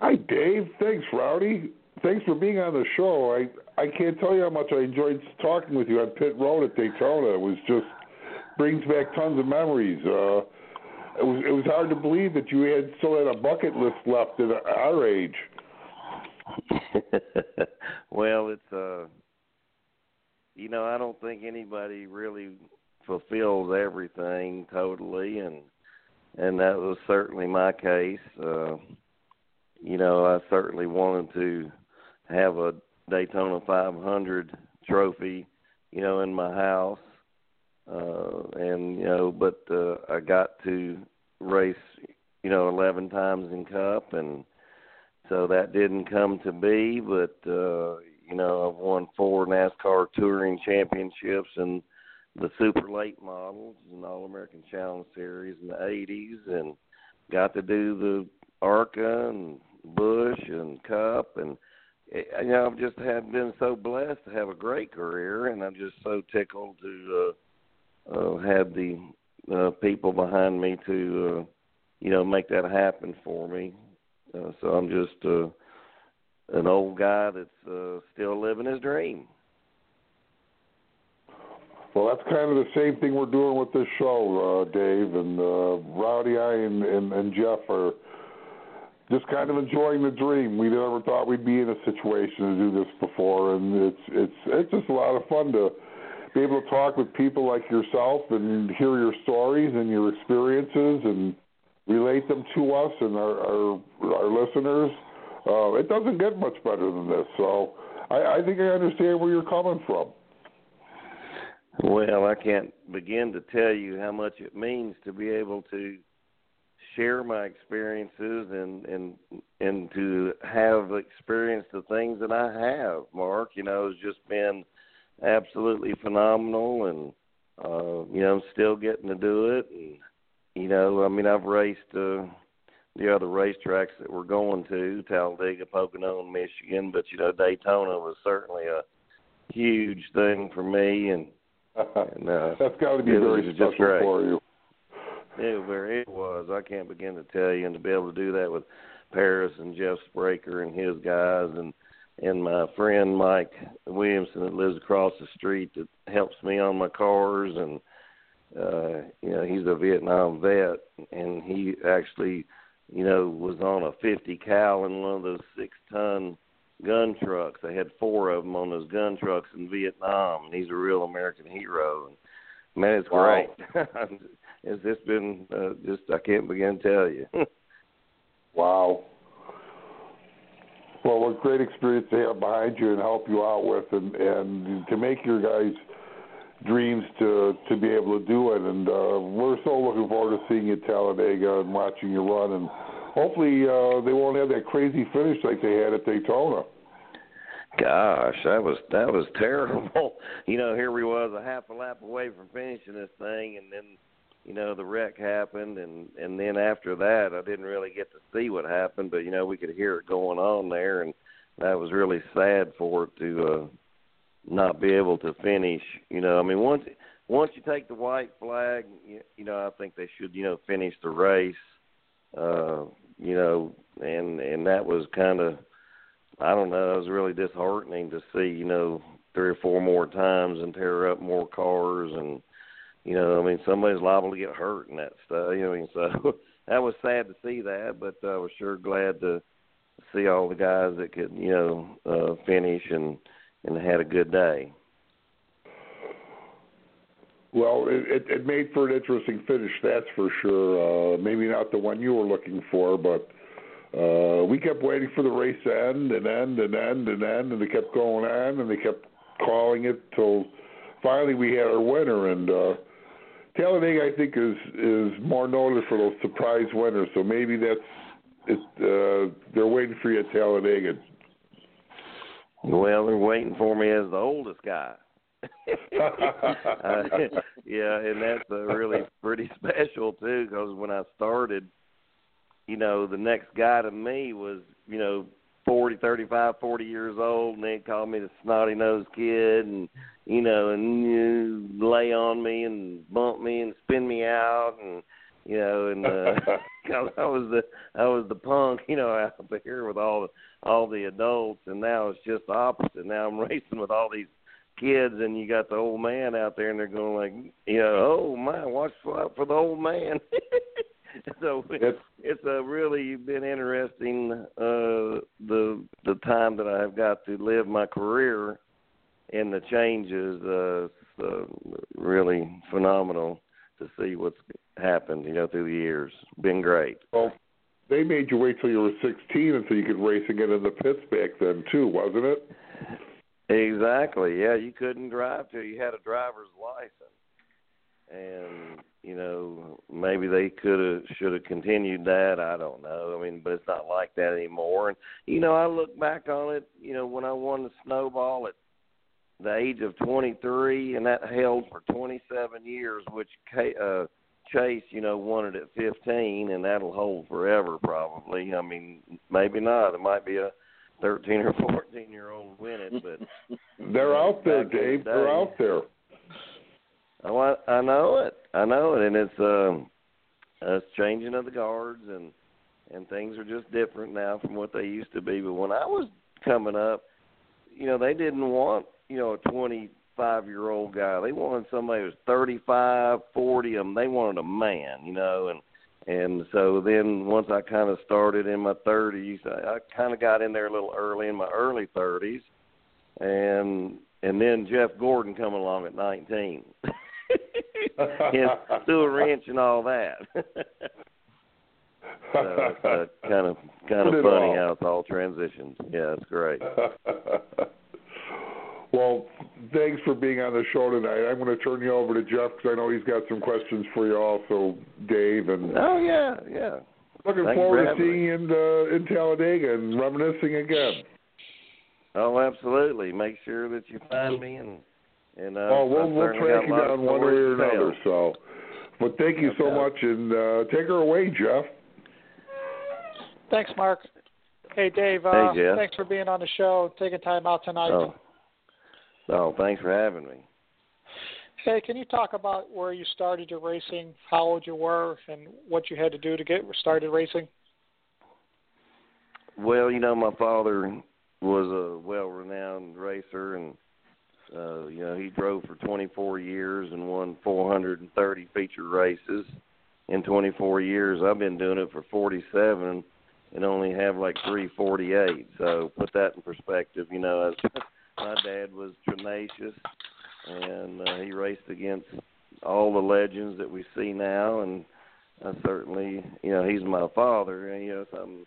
Hi, Dave. Thanks, Rowdy. Thanks for being on the show. I, I can't tell you how much I enjoyed talking with you on pit road at Daytona. It was just brings back tons of memories. Uh, it was it was hard to believe that you had still had a bucket list left at our age. Well, it's uh, you know, I don't think anybody really fulfills everything totally, and and that was certainly my case. Uh, you know, I certainly wanted to have a Daytona five hundred trophy, you know, in my house. Uh, and, you know, but uh, I got to race, you know, eleven times in Cup, and so that didn't come to be. But, uh, you know, I've won four NASCAR Touring Championships and the Super Late Models and All-American Challenge Series in the eighties, and got to do the ARCA and Bush and Cup, and you know, I've just have been so blessed to have a great career, and I'm just so tickled to uh, uh, have the uh, people behind me to, uh, you know, make that happen for me. Uh, so I'm just uh, an old guy that's uh, still living his dream. Well, that's kind of the same thing we're doing with this show, uh, Dave, and uh, Rowdy, I, and, and, and Jeff are just kind of enjoying the dream. We never thought we'd be in a situation to do this before, and it's it's it's just a lot of fun to be able to talk with people like yourself and hear your stories and your experiences and relate them to us and our our, our listeners. Uh, it doesn't get much better than this, so I, I think I understand where you're coming from. Well, I can't begin to tell you how much it means to be able to share my experiences and, and, and to have experienced the things that I have, Mark. You know, it's just been absolutely phenomenal, and, uh, you know, I'm still getting to do it. And, you know, I mean, I've raced uh, the other racetracks that we're going to, Talladega, Pocono, and Michigan, but, you know, Daytona was certainly a huge thing for me. And, and uh, that's got to be very special for you. Yeah, where it was, I can't begin to tell you, and to be able to do that with Paris and Jeff Spraker and his guys, and and my friend Mike Williamson that lives across the street that helps me on my cars, and uh, you know, he's a Vietnam vet, and he actually, you know, was on a fifty cal in one of those six ton gun trucks. They had four of them on those gun trucks in Vietnam, and he's a real American hero. And, man, it's wow. great. It's just been uh, just I can't begin to tell you. Wow. Well, what a great experience to have behind you and help you out with, and, and to make your guys' dreams to to be able to do it. And uh, we're so looking forward to seeing you at Talladega and watching you run. And hopefully uh, they won't have that crazy finish like they had at Daytona. Gosh, that was that was terrible. You know, here we was a half a lap away from finishing this thing, and then, you know, the wreck happened, and, and then after that, I didn't really get to see what happened, but, you know, we could hear it going on there, and that was really sad for it to uh, not be able to finish. You know, I mean, once once you take the white flag, you, you know, I think they should, you know, finish the race, uh, you know, and, and that was kind of, I don't know, it was really disheartening to see, you know, three or four more times and tear up more cars. And, you know, I mean, somebody's liable to get hurt in that stuff. You know, I mean, so that was sad to see that, but I was sure glad to see all the guys that could, you know, uh, finish and, and had a good day. Well, it, it made for an interesting finish, that's for sure. Uh, maybe not the one you were looking for, but uh, we kept waiting for the race to end and end and end and end, and they kept going on, and they kept calling it till finally we had our winner. And uh, Talladega, I think, is is more noted for those surprise winners, so maybe that's it, uh, they're waiting for you at Talladega. Well, they're waiting for me as the oldest guy. uh, yeah, and that's uh, really pretty special, too, because when I started, you know, the next guy to me was, you know, forty, thirty-five, forty years old, and they'd call me the snotty-nosed kid, and, you know, and you know, lay on me and bump me and spin me out, and, you know, and uh, 'cause I was the I was the punk, you know, out here with all the, all the adults, and now it's just the opposite. Now I'm racing with all these kids, and you got the old man out there, and they're going like, you know, oh my, watch out for the old man. So it's, it's a really been interesting uh, the the time that I have got to live my career, and the changes uh, uh, really phenomenal to see what's happened. You know, through the years, been great. Well, they made you wait till you were sixteen, and so you could race again in the pits back then too, wasn't it? Exactly. Yeah, you couldn't drive till you had a driver's license. And, you know, maybe they could have, should have continued that. I don't know. I mean, but it's not like that anymore. And, you know, I look back on it, you know, when I won the snowball at the age of twenty-three, and that held for twenty-seven years, which uh, Chase, you know, won it at fifteen, and that'll hold forever probably. I mean, maybe not. It might be a thirteen or fourteen-year-old win it. But they're out there, Dave. The They're out there. Oh, I, I know it. I know it, and it's um, it's changing of the guards, and and things are just different now from what they used to be. But when I was coming up, you know, they didn't want, you know, a twenty-five-year-old guy. They wanted somebody who was thirty-five, forty. Them. They wanted a man, you know, and and so then once I kind of started in my thirties, I, I kind of got in there a little early in my early thirties, and and then Jeff Gordon come along at nineteen. And threw a wrench and all that. So it's uh, kind of kind of funny how it's all transitioned. Yeah, it's great. Well, thanks for being on the show tonight. I'm going to turn you over to Jeff because I know he's got some questions for you also, Dave. And oh, yeah, yeah. Looking Thanks forward to seeing you in, uh, in Talladega and reminiscing again. Oh, absolutely. Make sure that you find me. and, and uh, Oh, we'll, we'll track you down one way or another. So, But thank you okay. so much, and uh, take her away, Jeff. Thanks, Mark. Hey, Dave, uh, hey, thanks for being on the show, taking time out tonight. Oh. oh, thanks for having me. Hey, can you talk about where you started your racing, how old you were, and what you had to do to get started racing? Well, you know, my father was a well-renowned racer, and, uh, you know, he drove for twenty-four years and won four hundred thirty feature races in twenty-four years. I've been doing it for forty-seven and only have like three forty-eight. So put that in perspective. You know, my dad was tenacious, and uh, he raced against all the legends that we see now. And I certainly, you know, he's my father, and, you know, so I'm,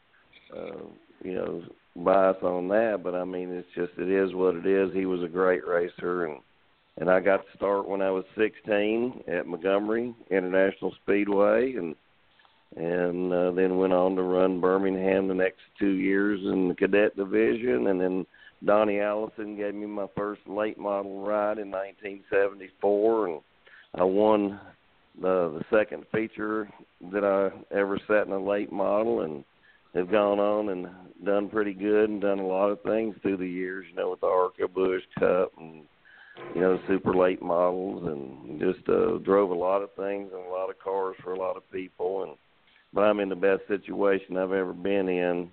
uh, you know, biased on that. But, I mean, it's just, it is what it is. He was a great racer, and, and I got to start when I was sixteen at Montgomery International Speedway, and and uh, then went on to run Birmingham the next two years in the cadet division. And then Donnie Allison gave me my first late model ride in nineteen seventy-four, and I won the, the second feature that I ever sat in a late model, and have gone on and done pretty good and done a lot of things through the years, you know, with the ARCA Bush Cup and, you know, super late models, and just uh, drove a lot of things and a lot of cars for a lot of people. And but I'm in the best situation I've ever been in,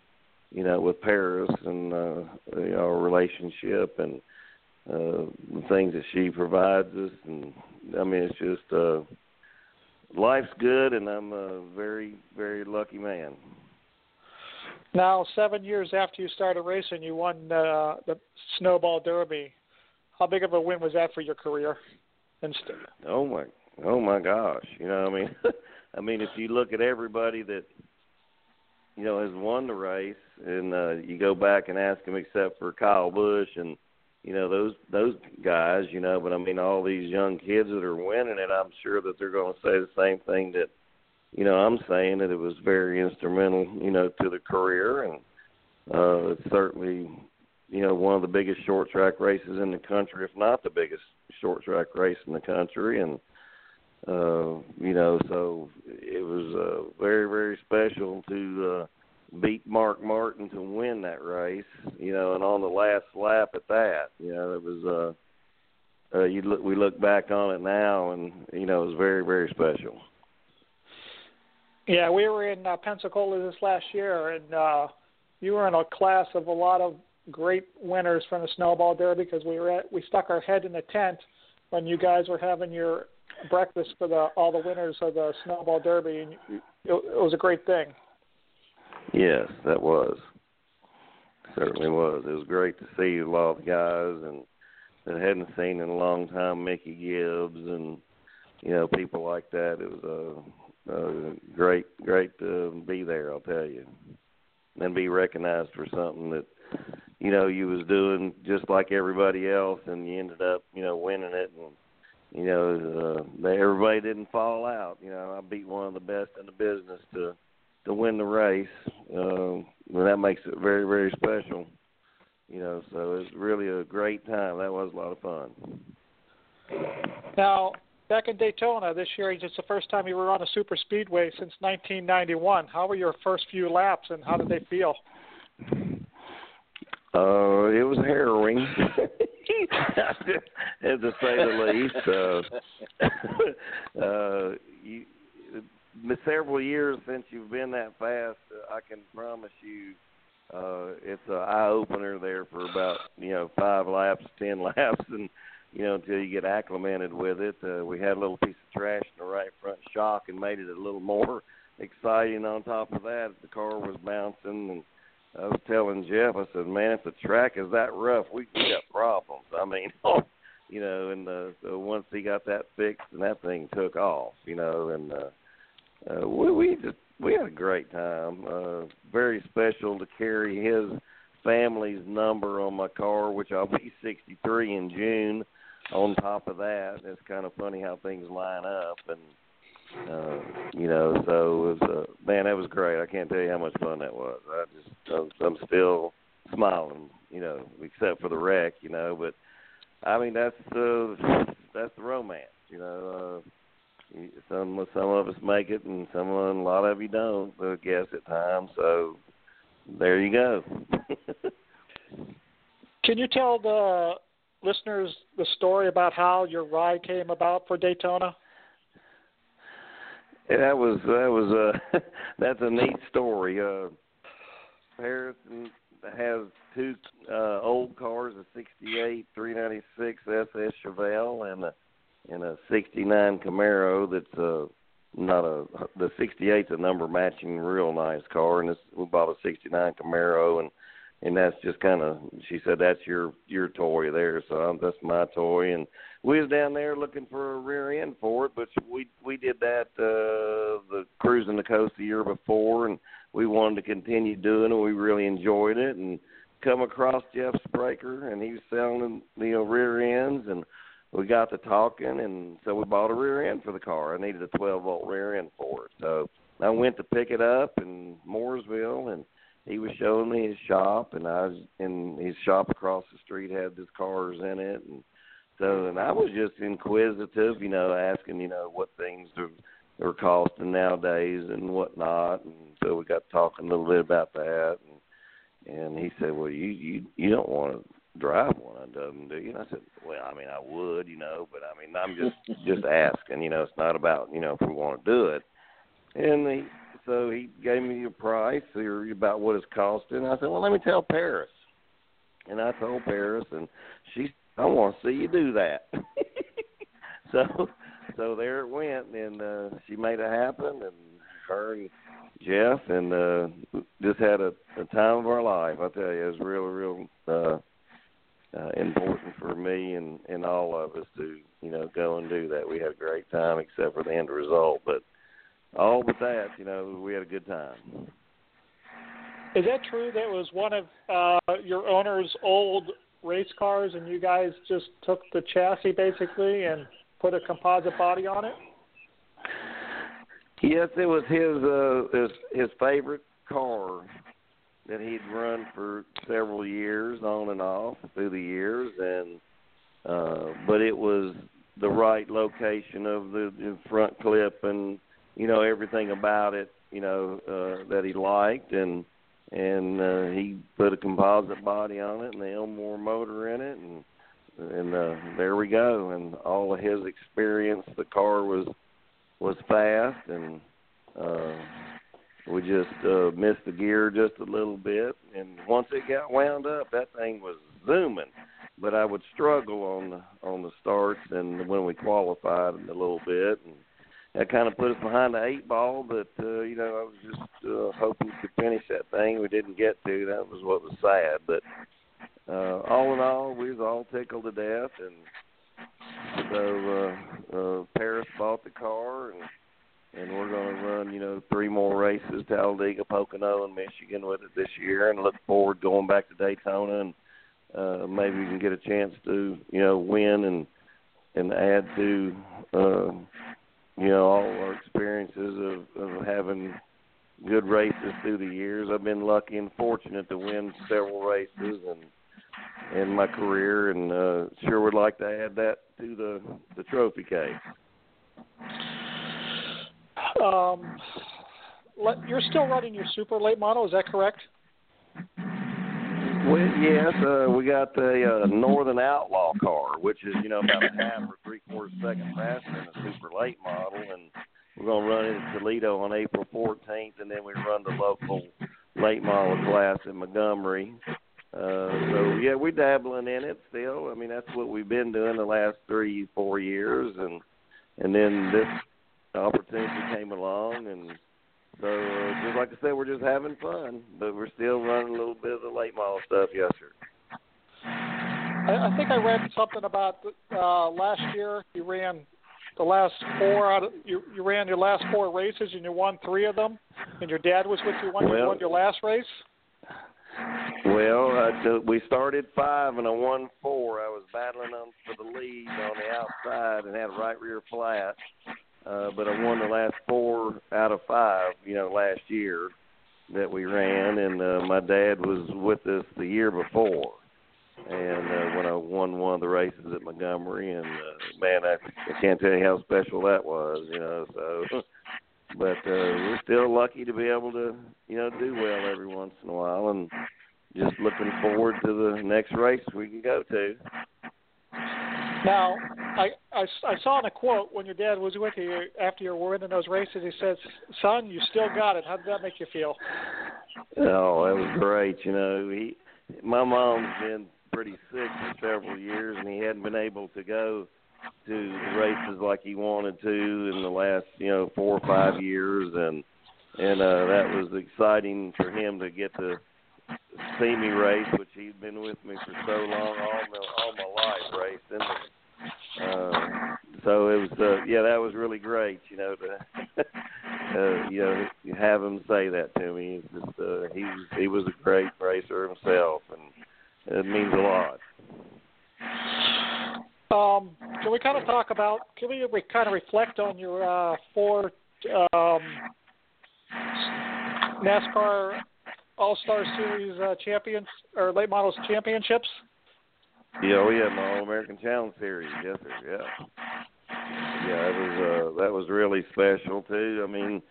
you know, with Paris and uh, you know, our relationship and uh, the things that she provides us. And, I mean, it's just uh, life's good, and I'm a very, very lucky man. Now, seven years after you started racing, you won uh, the Snowball Derby. How big of a win was that for your career? And st- oh, my oh my gosh. You know, I mean, I mean, if you look at everybody that, you know, has won the race, and uh, you go back and ask them, except for Kyle Busch and, you know, those those guys, you know, but, I mean, all these young kids that are winning it, I'm sure that they're going to say the same thing that, you know, I'm saying, that it was very instrumental, you know, to the career. And uh, it's certainly, you know, one of the biggest short track races in the country, if not the biggest short track race in the country. And, uh, you know, so it was uh, very, very special to uh, beat Mark Martin to win that race, you know, and on the last lap at that, you know, it was, uh, uh, you look, we look back on it now, and, you know, it was very, very special. Yeah, we were in uh, Pensacola this last year, and uh, you were in a class of a lot of great winners from the Snowball Derby, because we were at, we stuck our head in the tent when you guys were having your breakfast for the all the winners of the Snowball Derby, and it, it was a great thing. Yes, that was. Certainly was. It was great to see a lot of guys and that I hadn't seen in a long time, Mickey Gibbs and, you know, people like that. It was a, a great, great to be there, I'll tell you, and be recognized for something that, you know, you was doing just like everybody else, and you ended up, you know, winning it. And, you know, uh, they, everybody didn't fall out. You know, I beat one of the best in the business to to win the race. Uh, and that makes it very, very special. You know, so it's really a great time. That was a lot of fun. Now, back in Daytona this year, it's the first time you were on a super speedway since nineteen ninety-one. How were your first few laps, and how did they feel? Uh, it was harrowing, to say the least. Uh, uh, you, several years since you've been that fast, I can promise you uh, it's an eye-opener there for about, you know, five laps, ten laps, and, you know, until you get acclimated with it. Uh, we had a little piece of trash in the right front shock and made it a little more exciting on top of that. The car was bouncing, and I was telling Jeff, I said, man, if the track is that rough, we got problems. I mean, you know, and uh, so once he got that fixed, and that thing took off, you know, and uh, uh, we we, just, we had a great time. Uh, very special to carry his family's number on my car, which I'll be sixty-three in June. on top of that, it's kind of funny how things line up. And, uh, you know, so, it was, uh, man, that was great. I can't tell you how much fun that was. I just, I'm, I'm still smiling, you know, except for the wreck, you know. But, I mean, that's the, uh, that's the romance, you know. Uh, Some some of us make it, and some a lot of you don't. I guess at times. So there you go. Can you tell the listeners the story about how your ride came about for Daytona? Yeah, that was that was a that's a neat story. Uh, Paris has two uh, old cars: a sixty-eight three ninety-six S S Chevelle and a. in a sixty-nine Camaro that's uh, not a – the sixty-eight's a number-matching real nice car, and this, we bought a sixty-nine Camaro, and, and that's just kind of – she said, that's your, your toy there, so I'm, that's my toy. And we was down there looking for a rear end for it, but we we did that uh, the cruising the coast the year before, and we wanted to continue doing it. We really enjoyed it, and come across Jeff Spraker, and he was selling, you know, rear ends, and – we got to talking, and so we bought a rear end for the car. I needed a twelve-volt rear end for it. So I went to pick it up in Mooresville, and he was showing me his shop, and I was in his shop across the street had his cars in it. And so and I was just inquisitive, you know, asking, you know, what things are, are costing nowadays and whatnot. And so we got talking a little bit about that. And, and he said, well, you, you, you don't want to drive one of them, do you? And I said, well, I mean, I would, you know, but I mean, I'm just just asking, you know, it's not about, you know, if we want to do it. And the, so he gave me a price or about what it's costing. I said, well, let me tell Paris. And I told Paris, and she said, I want to see you do that. so so there it went, and uh, she made it happen, and her and Jeff, and uh, just had a, a time of our life. I tell you, it was real, real uh, Uh, important for me and, and all of us to, you know, go and do that. We had a great time except for the end result. But all but that, you know, we had a good time. Is that true that it was one of uh, your owner's old race cars and you guys just took the chassis basically and put a composite body on it? Yes, it was his, uh, his, his favorite car that he'd run for several years, on and off through the years, and uh, but it was the right location of the, the front clip, and you know everything about it, you know uh, that he liked, and and uh, he put a composite body on it and the Elmore motor in it, and and uh, there we go, and all of his experience, the car was was fast, and. Uh, We just uh, missed the gear just a little bit, and once it got wound up, that thing was zooming. But I would struggle on the, on the starts and when we qualified a little bit, and that kind of put us behind the eight ball. But uh, you know, I was just uh, hoping to finish that thing. We didn't get to. That was what was sad. But uh, all in all, we was all tickled to death, and so uh, uh, Paris bought the car. And And we're going to run, you know, three more races, Talladega, Pocono, and Michigan with it this year, and look forward going back to Daytona, and uh, maybe we can get a chance to, you know, win and and add to, uh, you know, all our experiences of, of having good races through the years. I've been lucky and fortunate to win several races and in my career, and uh, sure would like to add that to the, the trophy case. Um, you're still running your super late model, is that correct? Well, yes, uh, we got the uh, Northern Outlaw car, which is, you know, about a half or three-quarters second faster than the super late model, and we're going to run it in Toledo on April fourteenth, and then we run the local late model class in Montgomery. Uh, so, yeah, we're dabbling in it still. I mean, that's what we've been doing the last three, four years, and and then this opportunity came along, and so uh, just like I said, we're just having fun, but we're still running a little bit of the late model stuff. Yes, sir. I, I think I read something about uh, last year. You ran the last four out of you, you ran your last four races, and you won three of them. And your dad was with you when well, you won your last race. Well, I took, we started five and I won four. I was battling on for the lead on the outside and had a right rear flat, uh, but I won the last four out of five, you know, last year that we ran, and uh, my dad was with us the year before. And uh, when I won one of the races at Montgomery, and, uh, man, I, I can't tell you how special that was, you know, so... But uh, we're still lucky to be able to, you know, do well every once in a while, and just looking forward to the next race we can go to. Now, I, I, I saw in a quote when your dad was with you after you were winning those races, he said, "Son, you still got it." How did that make you feel? Oh, that was great. You know, he, my mom's been pretty sick for several years, and he hadn't been able to go to the races like he wanted to in the last, you know, four or five years, and and uh, that was exciting for him to get to see me race, which he'd been with me for so long, all my, all my life racing. Uh, so it was, uh, yeah, that was really great, you know, to uh, you know, have him say that to me. It's just, uh, he was, he was a great racer himself, and it means a lot. Um, can we kind of talk about, can we re- kind of reflect on your uh, four um, NASCAR All-Star Series uh, champions, or late models championships? Yeah, oh yeah, my All-American Challenge Series, yes sir, yeah. Yeah, it was, uh, that was really special too. I mean,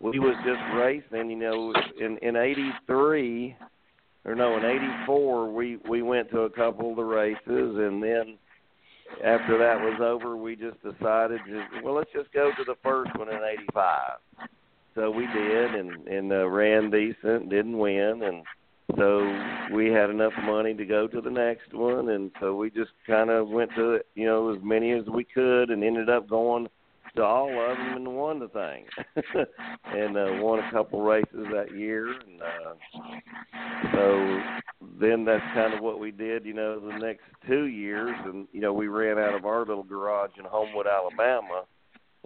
we was just racing, you know, in, in eighty-three, or no, in eighty-four, we, we went to a couple of the races, and then after that was over, we just decided, to, well, let's just go to the first one in eighty-five. So we did, and, and uh, ran decent, didn't win, and so we had enough money to go to the next one, and so we just kind of went to, you know, as many as we could, and ended up going to all of them and won the thing. And uh, won a couple races that year. And uh, so then that's kind of what we did, you know, the next two years. And, you know, we ran out of our little garage in Homewood, Alabama,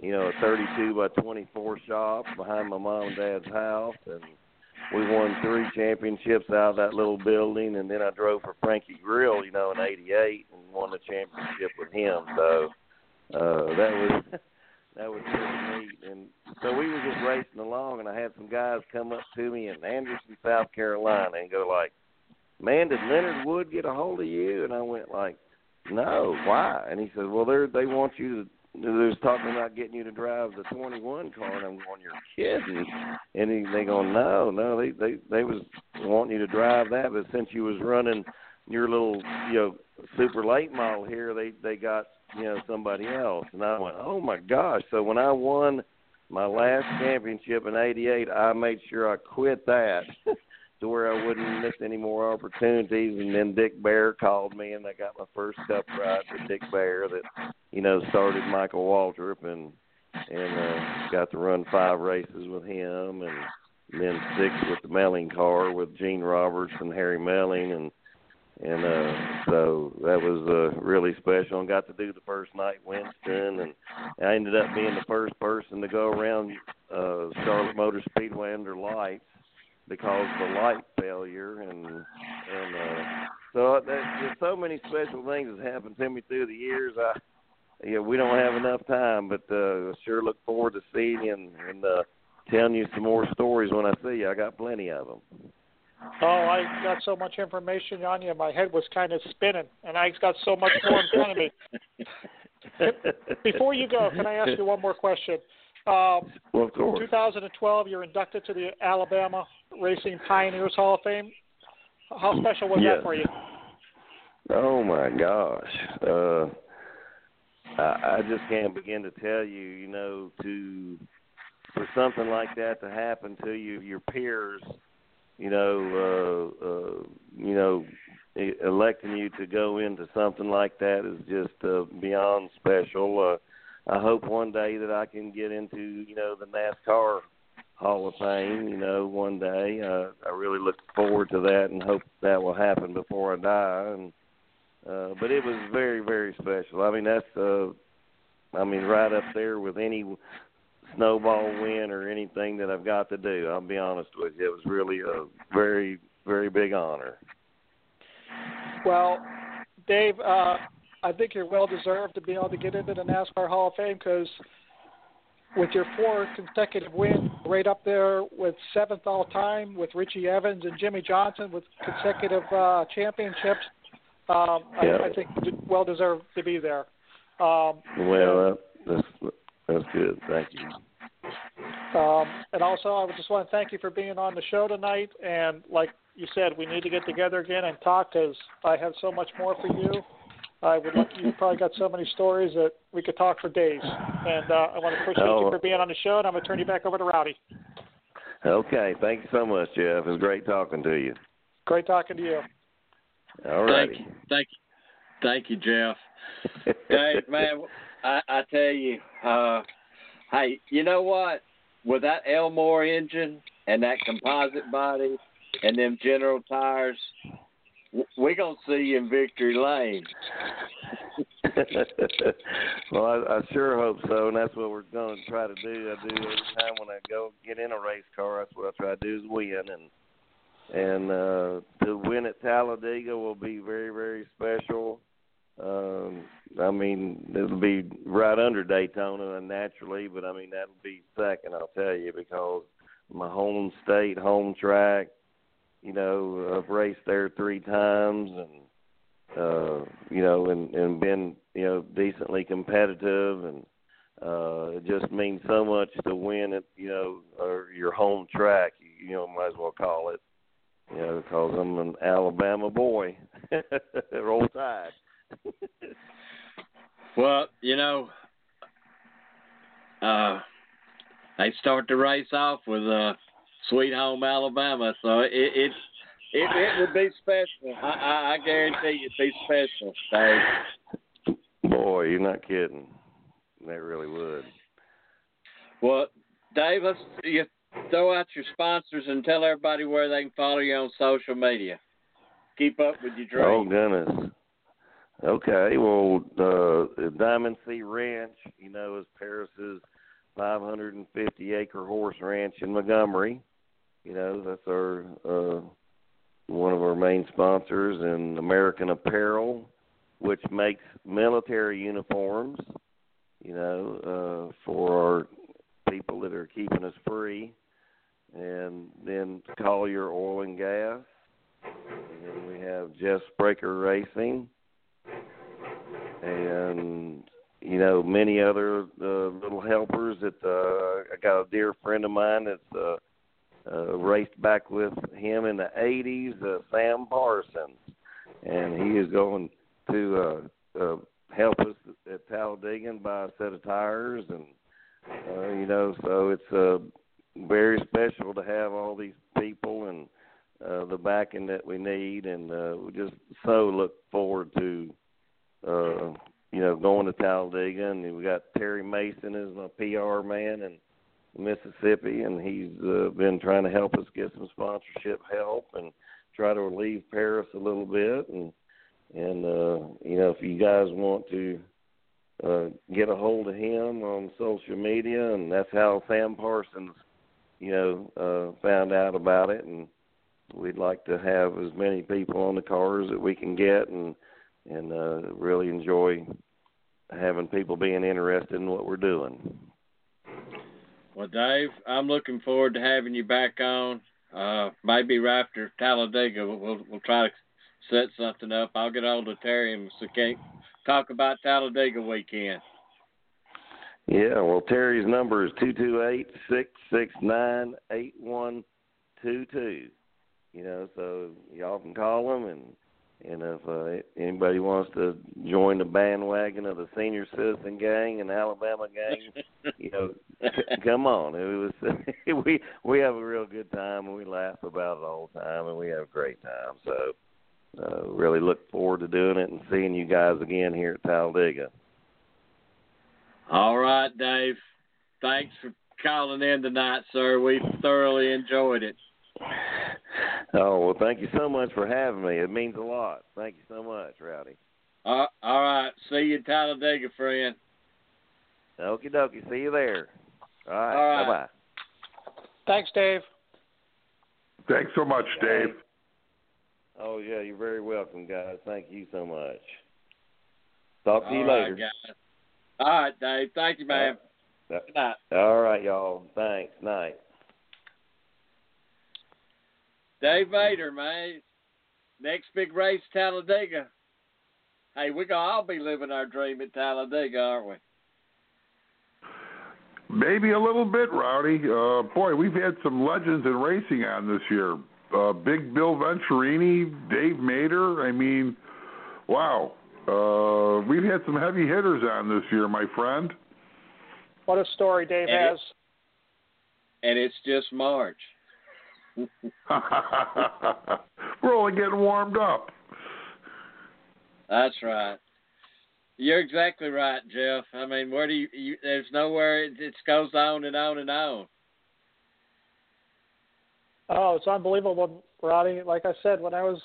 you know, a thirty-two by twenty-four shop behind my mom and dad's house. And we won three championships out of that little building. And then I drove for Frankie Grill, you know, in eighty-eight and won the championship with him. So uh, that was... That was really neat. And so we were just racing along, and I had some guys come up to me in Anderson, South Carolina, and go like, "Man, did Leonard Wood get a hold of you?" And I went like, "No, why?" And he said, "Well, they're, they want you to, they're talking about getting you to drive the twenty-one car." And I'm going, "You're kidding." And he, they go, "No, no, they, they, they was wanting you to drive that, but since you was running your little, you know, super late model here, they, they got, you know, somebody else." And I went, "Oh my gosh." So when I won my last championship in eighty-eight, I made sure I quit that to where I wouldn't miss any more opportunities. And then Dick Bear called me, and I got my first cup ride with Dick Bear that, you know, started Michael Waltrip, and and uh, got to run five races with him, and then six with the Melling car with Gene Roberts and Harry Melling. And And uh, so that was uh, really special, and got to do the first night Winston, and I ended up being the first person to go around uh, Charlotte Motor Speedway under lights because of the light failure, and and uh, so that, there's so many special things that happened to me through the years. I, yeah, we don't have enough time, but uh, I sure look forward to seeing you and, and uh, telling you some more stories when I see you. I got plenty of them. Oh, I got so much information on you. My head was kind of spinning, and I got so much more in front of me. Before you go, can I ask you one more question? Um, well, of course. twenty twelve, you're inducted to the Alabama Racing Pioneers Hall of Fame. How special was yes. that for you? Oh, my gosh. Uh, I, I just can't begin to tell you, you know, to for something like that to happen to you, your peers – you know, uh, uh, you know, electing you to go into something like that is just uh, beyond special. Uh, I hope one day that I can get into, you know, the NASCAR Hall of Fame, you know, one day. Uh, I really look forward to that and hope that will happen before I die. And, uh, but it was very, very special. I mean, that's, uh, I mean, right up there with any snowball win or anything that I've got to do. I'll be honest with you. It was really a very very big honor. Well, Dave, uh, I think you're well-deserved to be able to get into the NASCAR Hall of Fame because with your four consecutive wins, right up there with seventh all-time with Richie Evans and Jimmy Johnson with consecutive uh, championships, um, yeah. I, I think well-deserved to be there. Um, well, that's, that's good. Thank you. Um, and also, I just want to thank you for being on the show tonight. And like you said, we need to get together again and talk because I have so much more for you. I would like, you probably got so many stories that we could talk for days. And uh, I want to appreciate oh. you for being on the show, and I'm going to turn you back over to Rowdy. Okay. Thank you so much, Jeff. It was great talking to you. Great talking to you. All right. Thank you. Thank you. Thank you, Jeff. Dave, man, I, I tell you, uh, hey, you know what? With that Elmore engine and that composite body and them General tires, we're going to see you in victory lane. Well, I, I sure hope so, and that's what we're going to try to do. I do every time when I go get in a race car, that's what I try to do is win, and and uh, to win at Talladega will be very, very special. Um, I mean, it'll be right under Daytona naturally, but I mean, that'll be second, I'll tell you, because my home state, home track, you know, I've raced there three times and, uh, you know, and, and been, you know, decently competitive. And uh, it just means so much to win at, you know, or your home track, you, you know, might as well call it, you know, because I'm an Alabama boy. Roll Tide. Well, you know, uh, they start the race off with uh, Sweet Home Alabama, so it it, it, it would be special. I, I, I guarantee it'd be special, Dave. Boy, you're not kidding. They really would. Well, Dave, let's you throw out your sponsors and tell everybody where they can follow you on social media. Keep up with your dream. Oh, goodness. Okay, well, uh, Diamond C Ranch, you know, is Paris's five hundred fifty acre horse ranch in Montgomery. You know, that's our uh, one of our main sponsors, and American Apparel, which makes military uniforms, you know, uh, for our people that are keeping us free. And then Collier Oil and Gas. And then we have Jeff Spraker Racing. And, you know, many other uh, little helpers that uh, I got a dear friend of mine that's uh, uh, raced back with him in the eighties, uh, Sam Parsons. And he is going to uh, uh, help us at Talladega and buy a set of tires. And, uh, you know, so it's uh, very special to have all these people and uh, the backing that we need. And uh, we just so look forward to Uh, you know, going to Talladega, and we got Terry Mason as my P R man in Mississippi, and he's uh, been trying to help us get some sponsorship help and try to relieve Paris a little bit. And and uh, you know, if you guys want to uh, get a hold of him on social media, and that's how Sam Parsons, you know, uh, found out about it. And we'd like to have as many people on the cars that we can get, and and uh, really enjoy having people being interested in what we're doing. Well, Dave, I'm looking forward to having you back on. Uh, maybe right after Talladega, we'll we'll try to set something up. I'll get hold of Terry and so can talk about Talladega weekend. Yeah, well, Terry's number is two two eight, six six nine, eight one two two. You know, so y'all can call him, and And if uh, anybody wants to join the bandwagon of the senior citizen gang and Alabama gang, you know, c- come on. It was we we have a real good time, and we laugh about it all the time, and we have a great time. So uh, really look forward to doing it and seeing you guys again here at Talladega. All right, Dave. Thanks for calling in tonight, sir. We thoroughly enjoyed it. Oh, well, thank you so much for having me. It means a lot. Thank you so much, Rowdy. Uh, all right. See you in Talladega, friend. Okie dokie. See you there. All right. All right. Bye-bye. Thanks, Dave. Thanks so much, Dave. Oh, yeah, you're very welcome, guys. Thank you so much. Talk to you later. Guys. All right, Dave. Thank you, man. All right. Good night. All right, y'all. Thanks. Night. Dave Mader, man. Next big race, Talladega. Hey, we're going to all be living our dream at Talladega, aren't we? Maybe a little bit, Rowdy. Uh, boy, we've had some legends in racing on this year. Uh, Big Bill Venturini, Dave Mader. I mean, wow. Uh, we've had some heavy hitters on this year, my friend. What a story Dave and has. It, and it's just March. We're only getting warmed up. That's right. You're exactly right, Jeff. I mean, where do you, you there's nowhere it, it goes on and on and on. Oh, it's unbelievable, Roddy. Like I said, when I was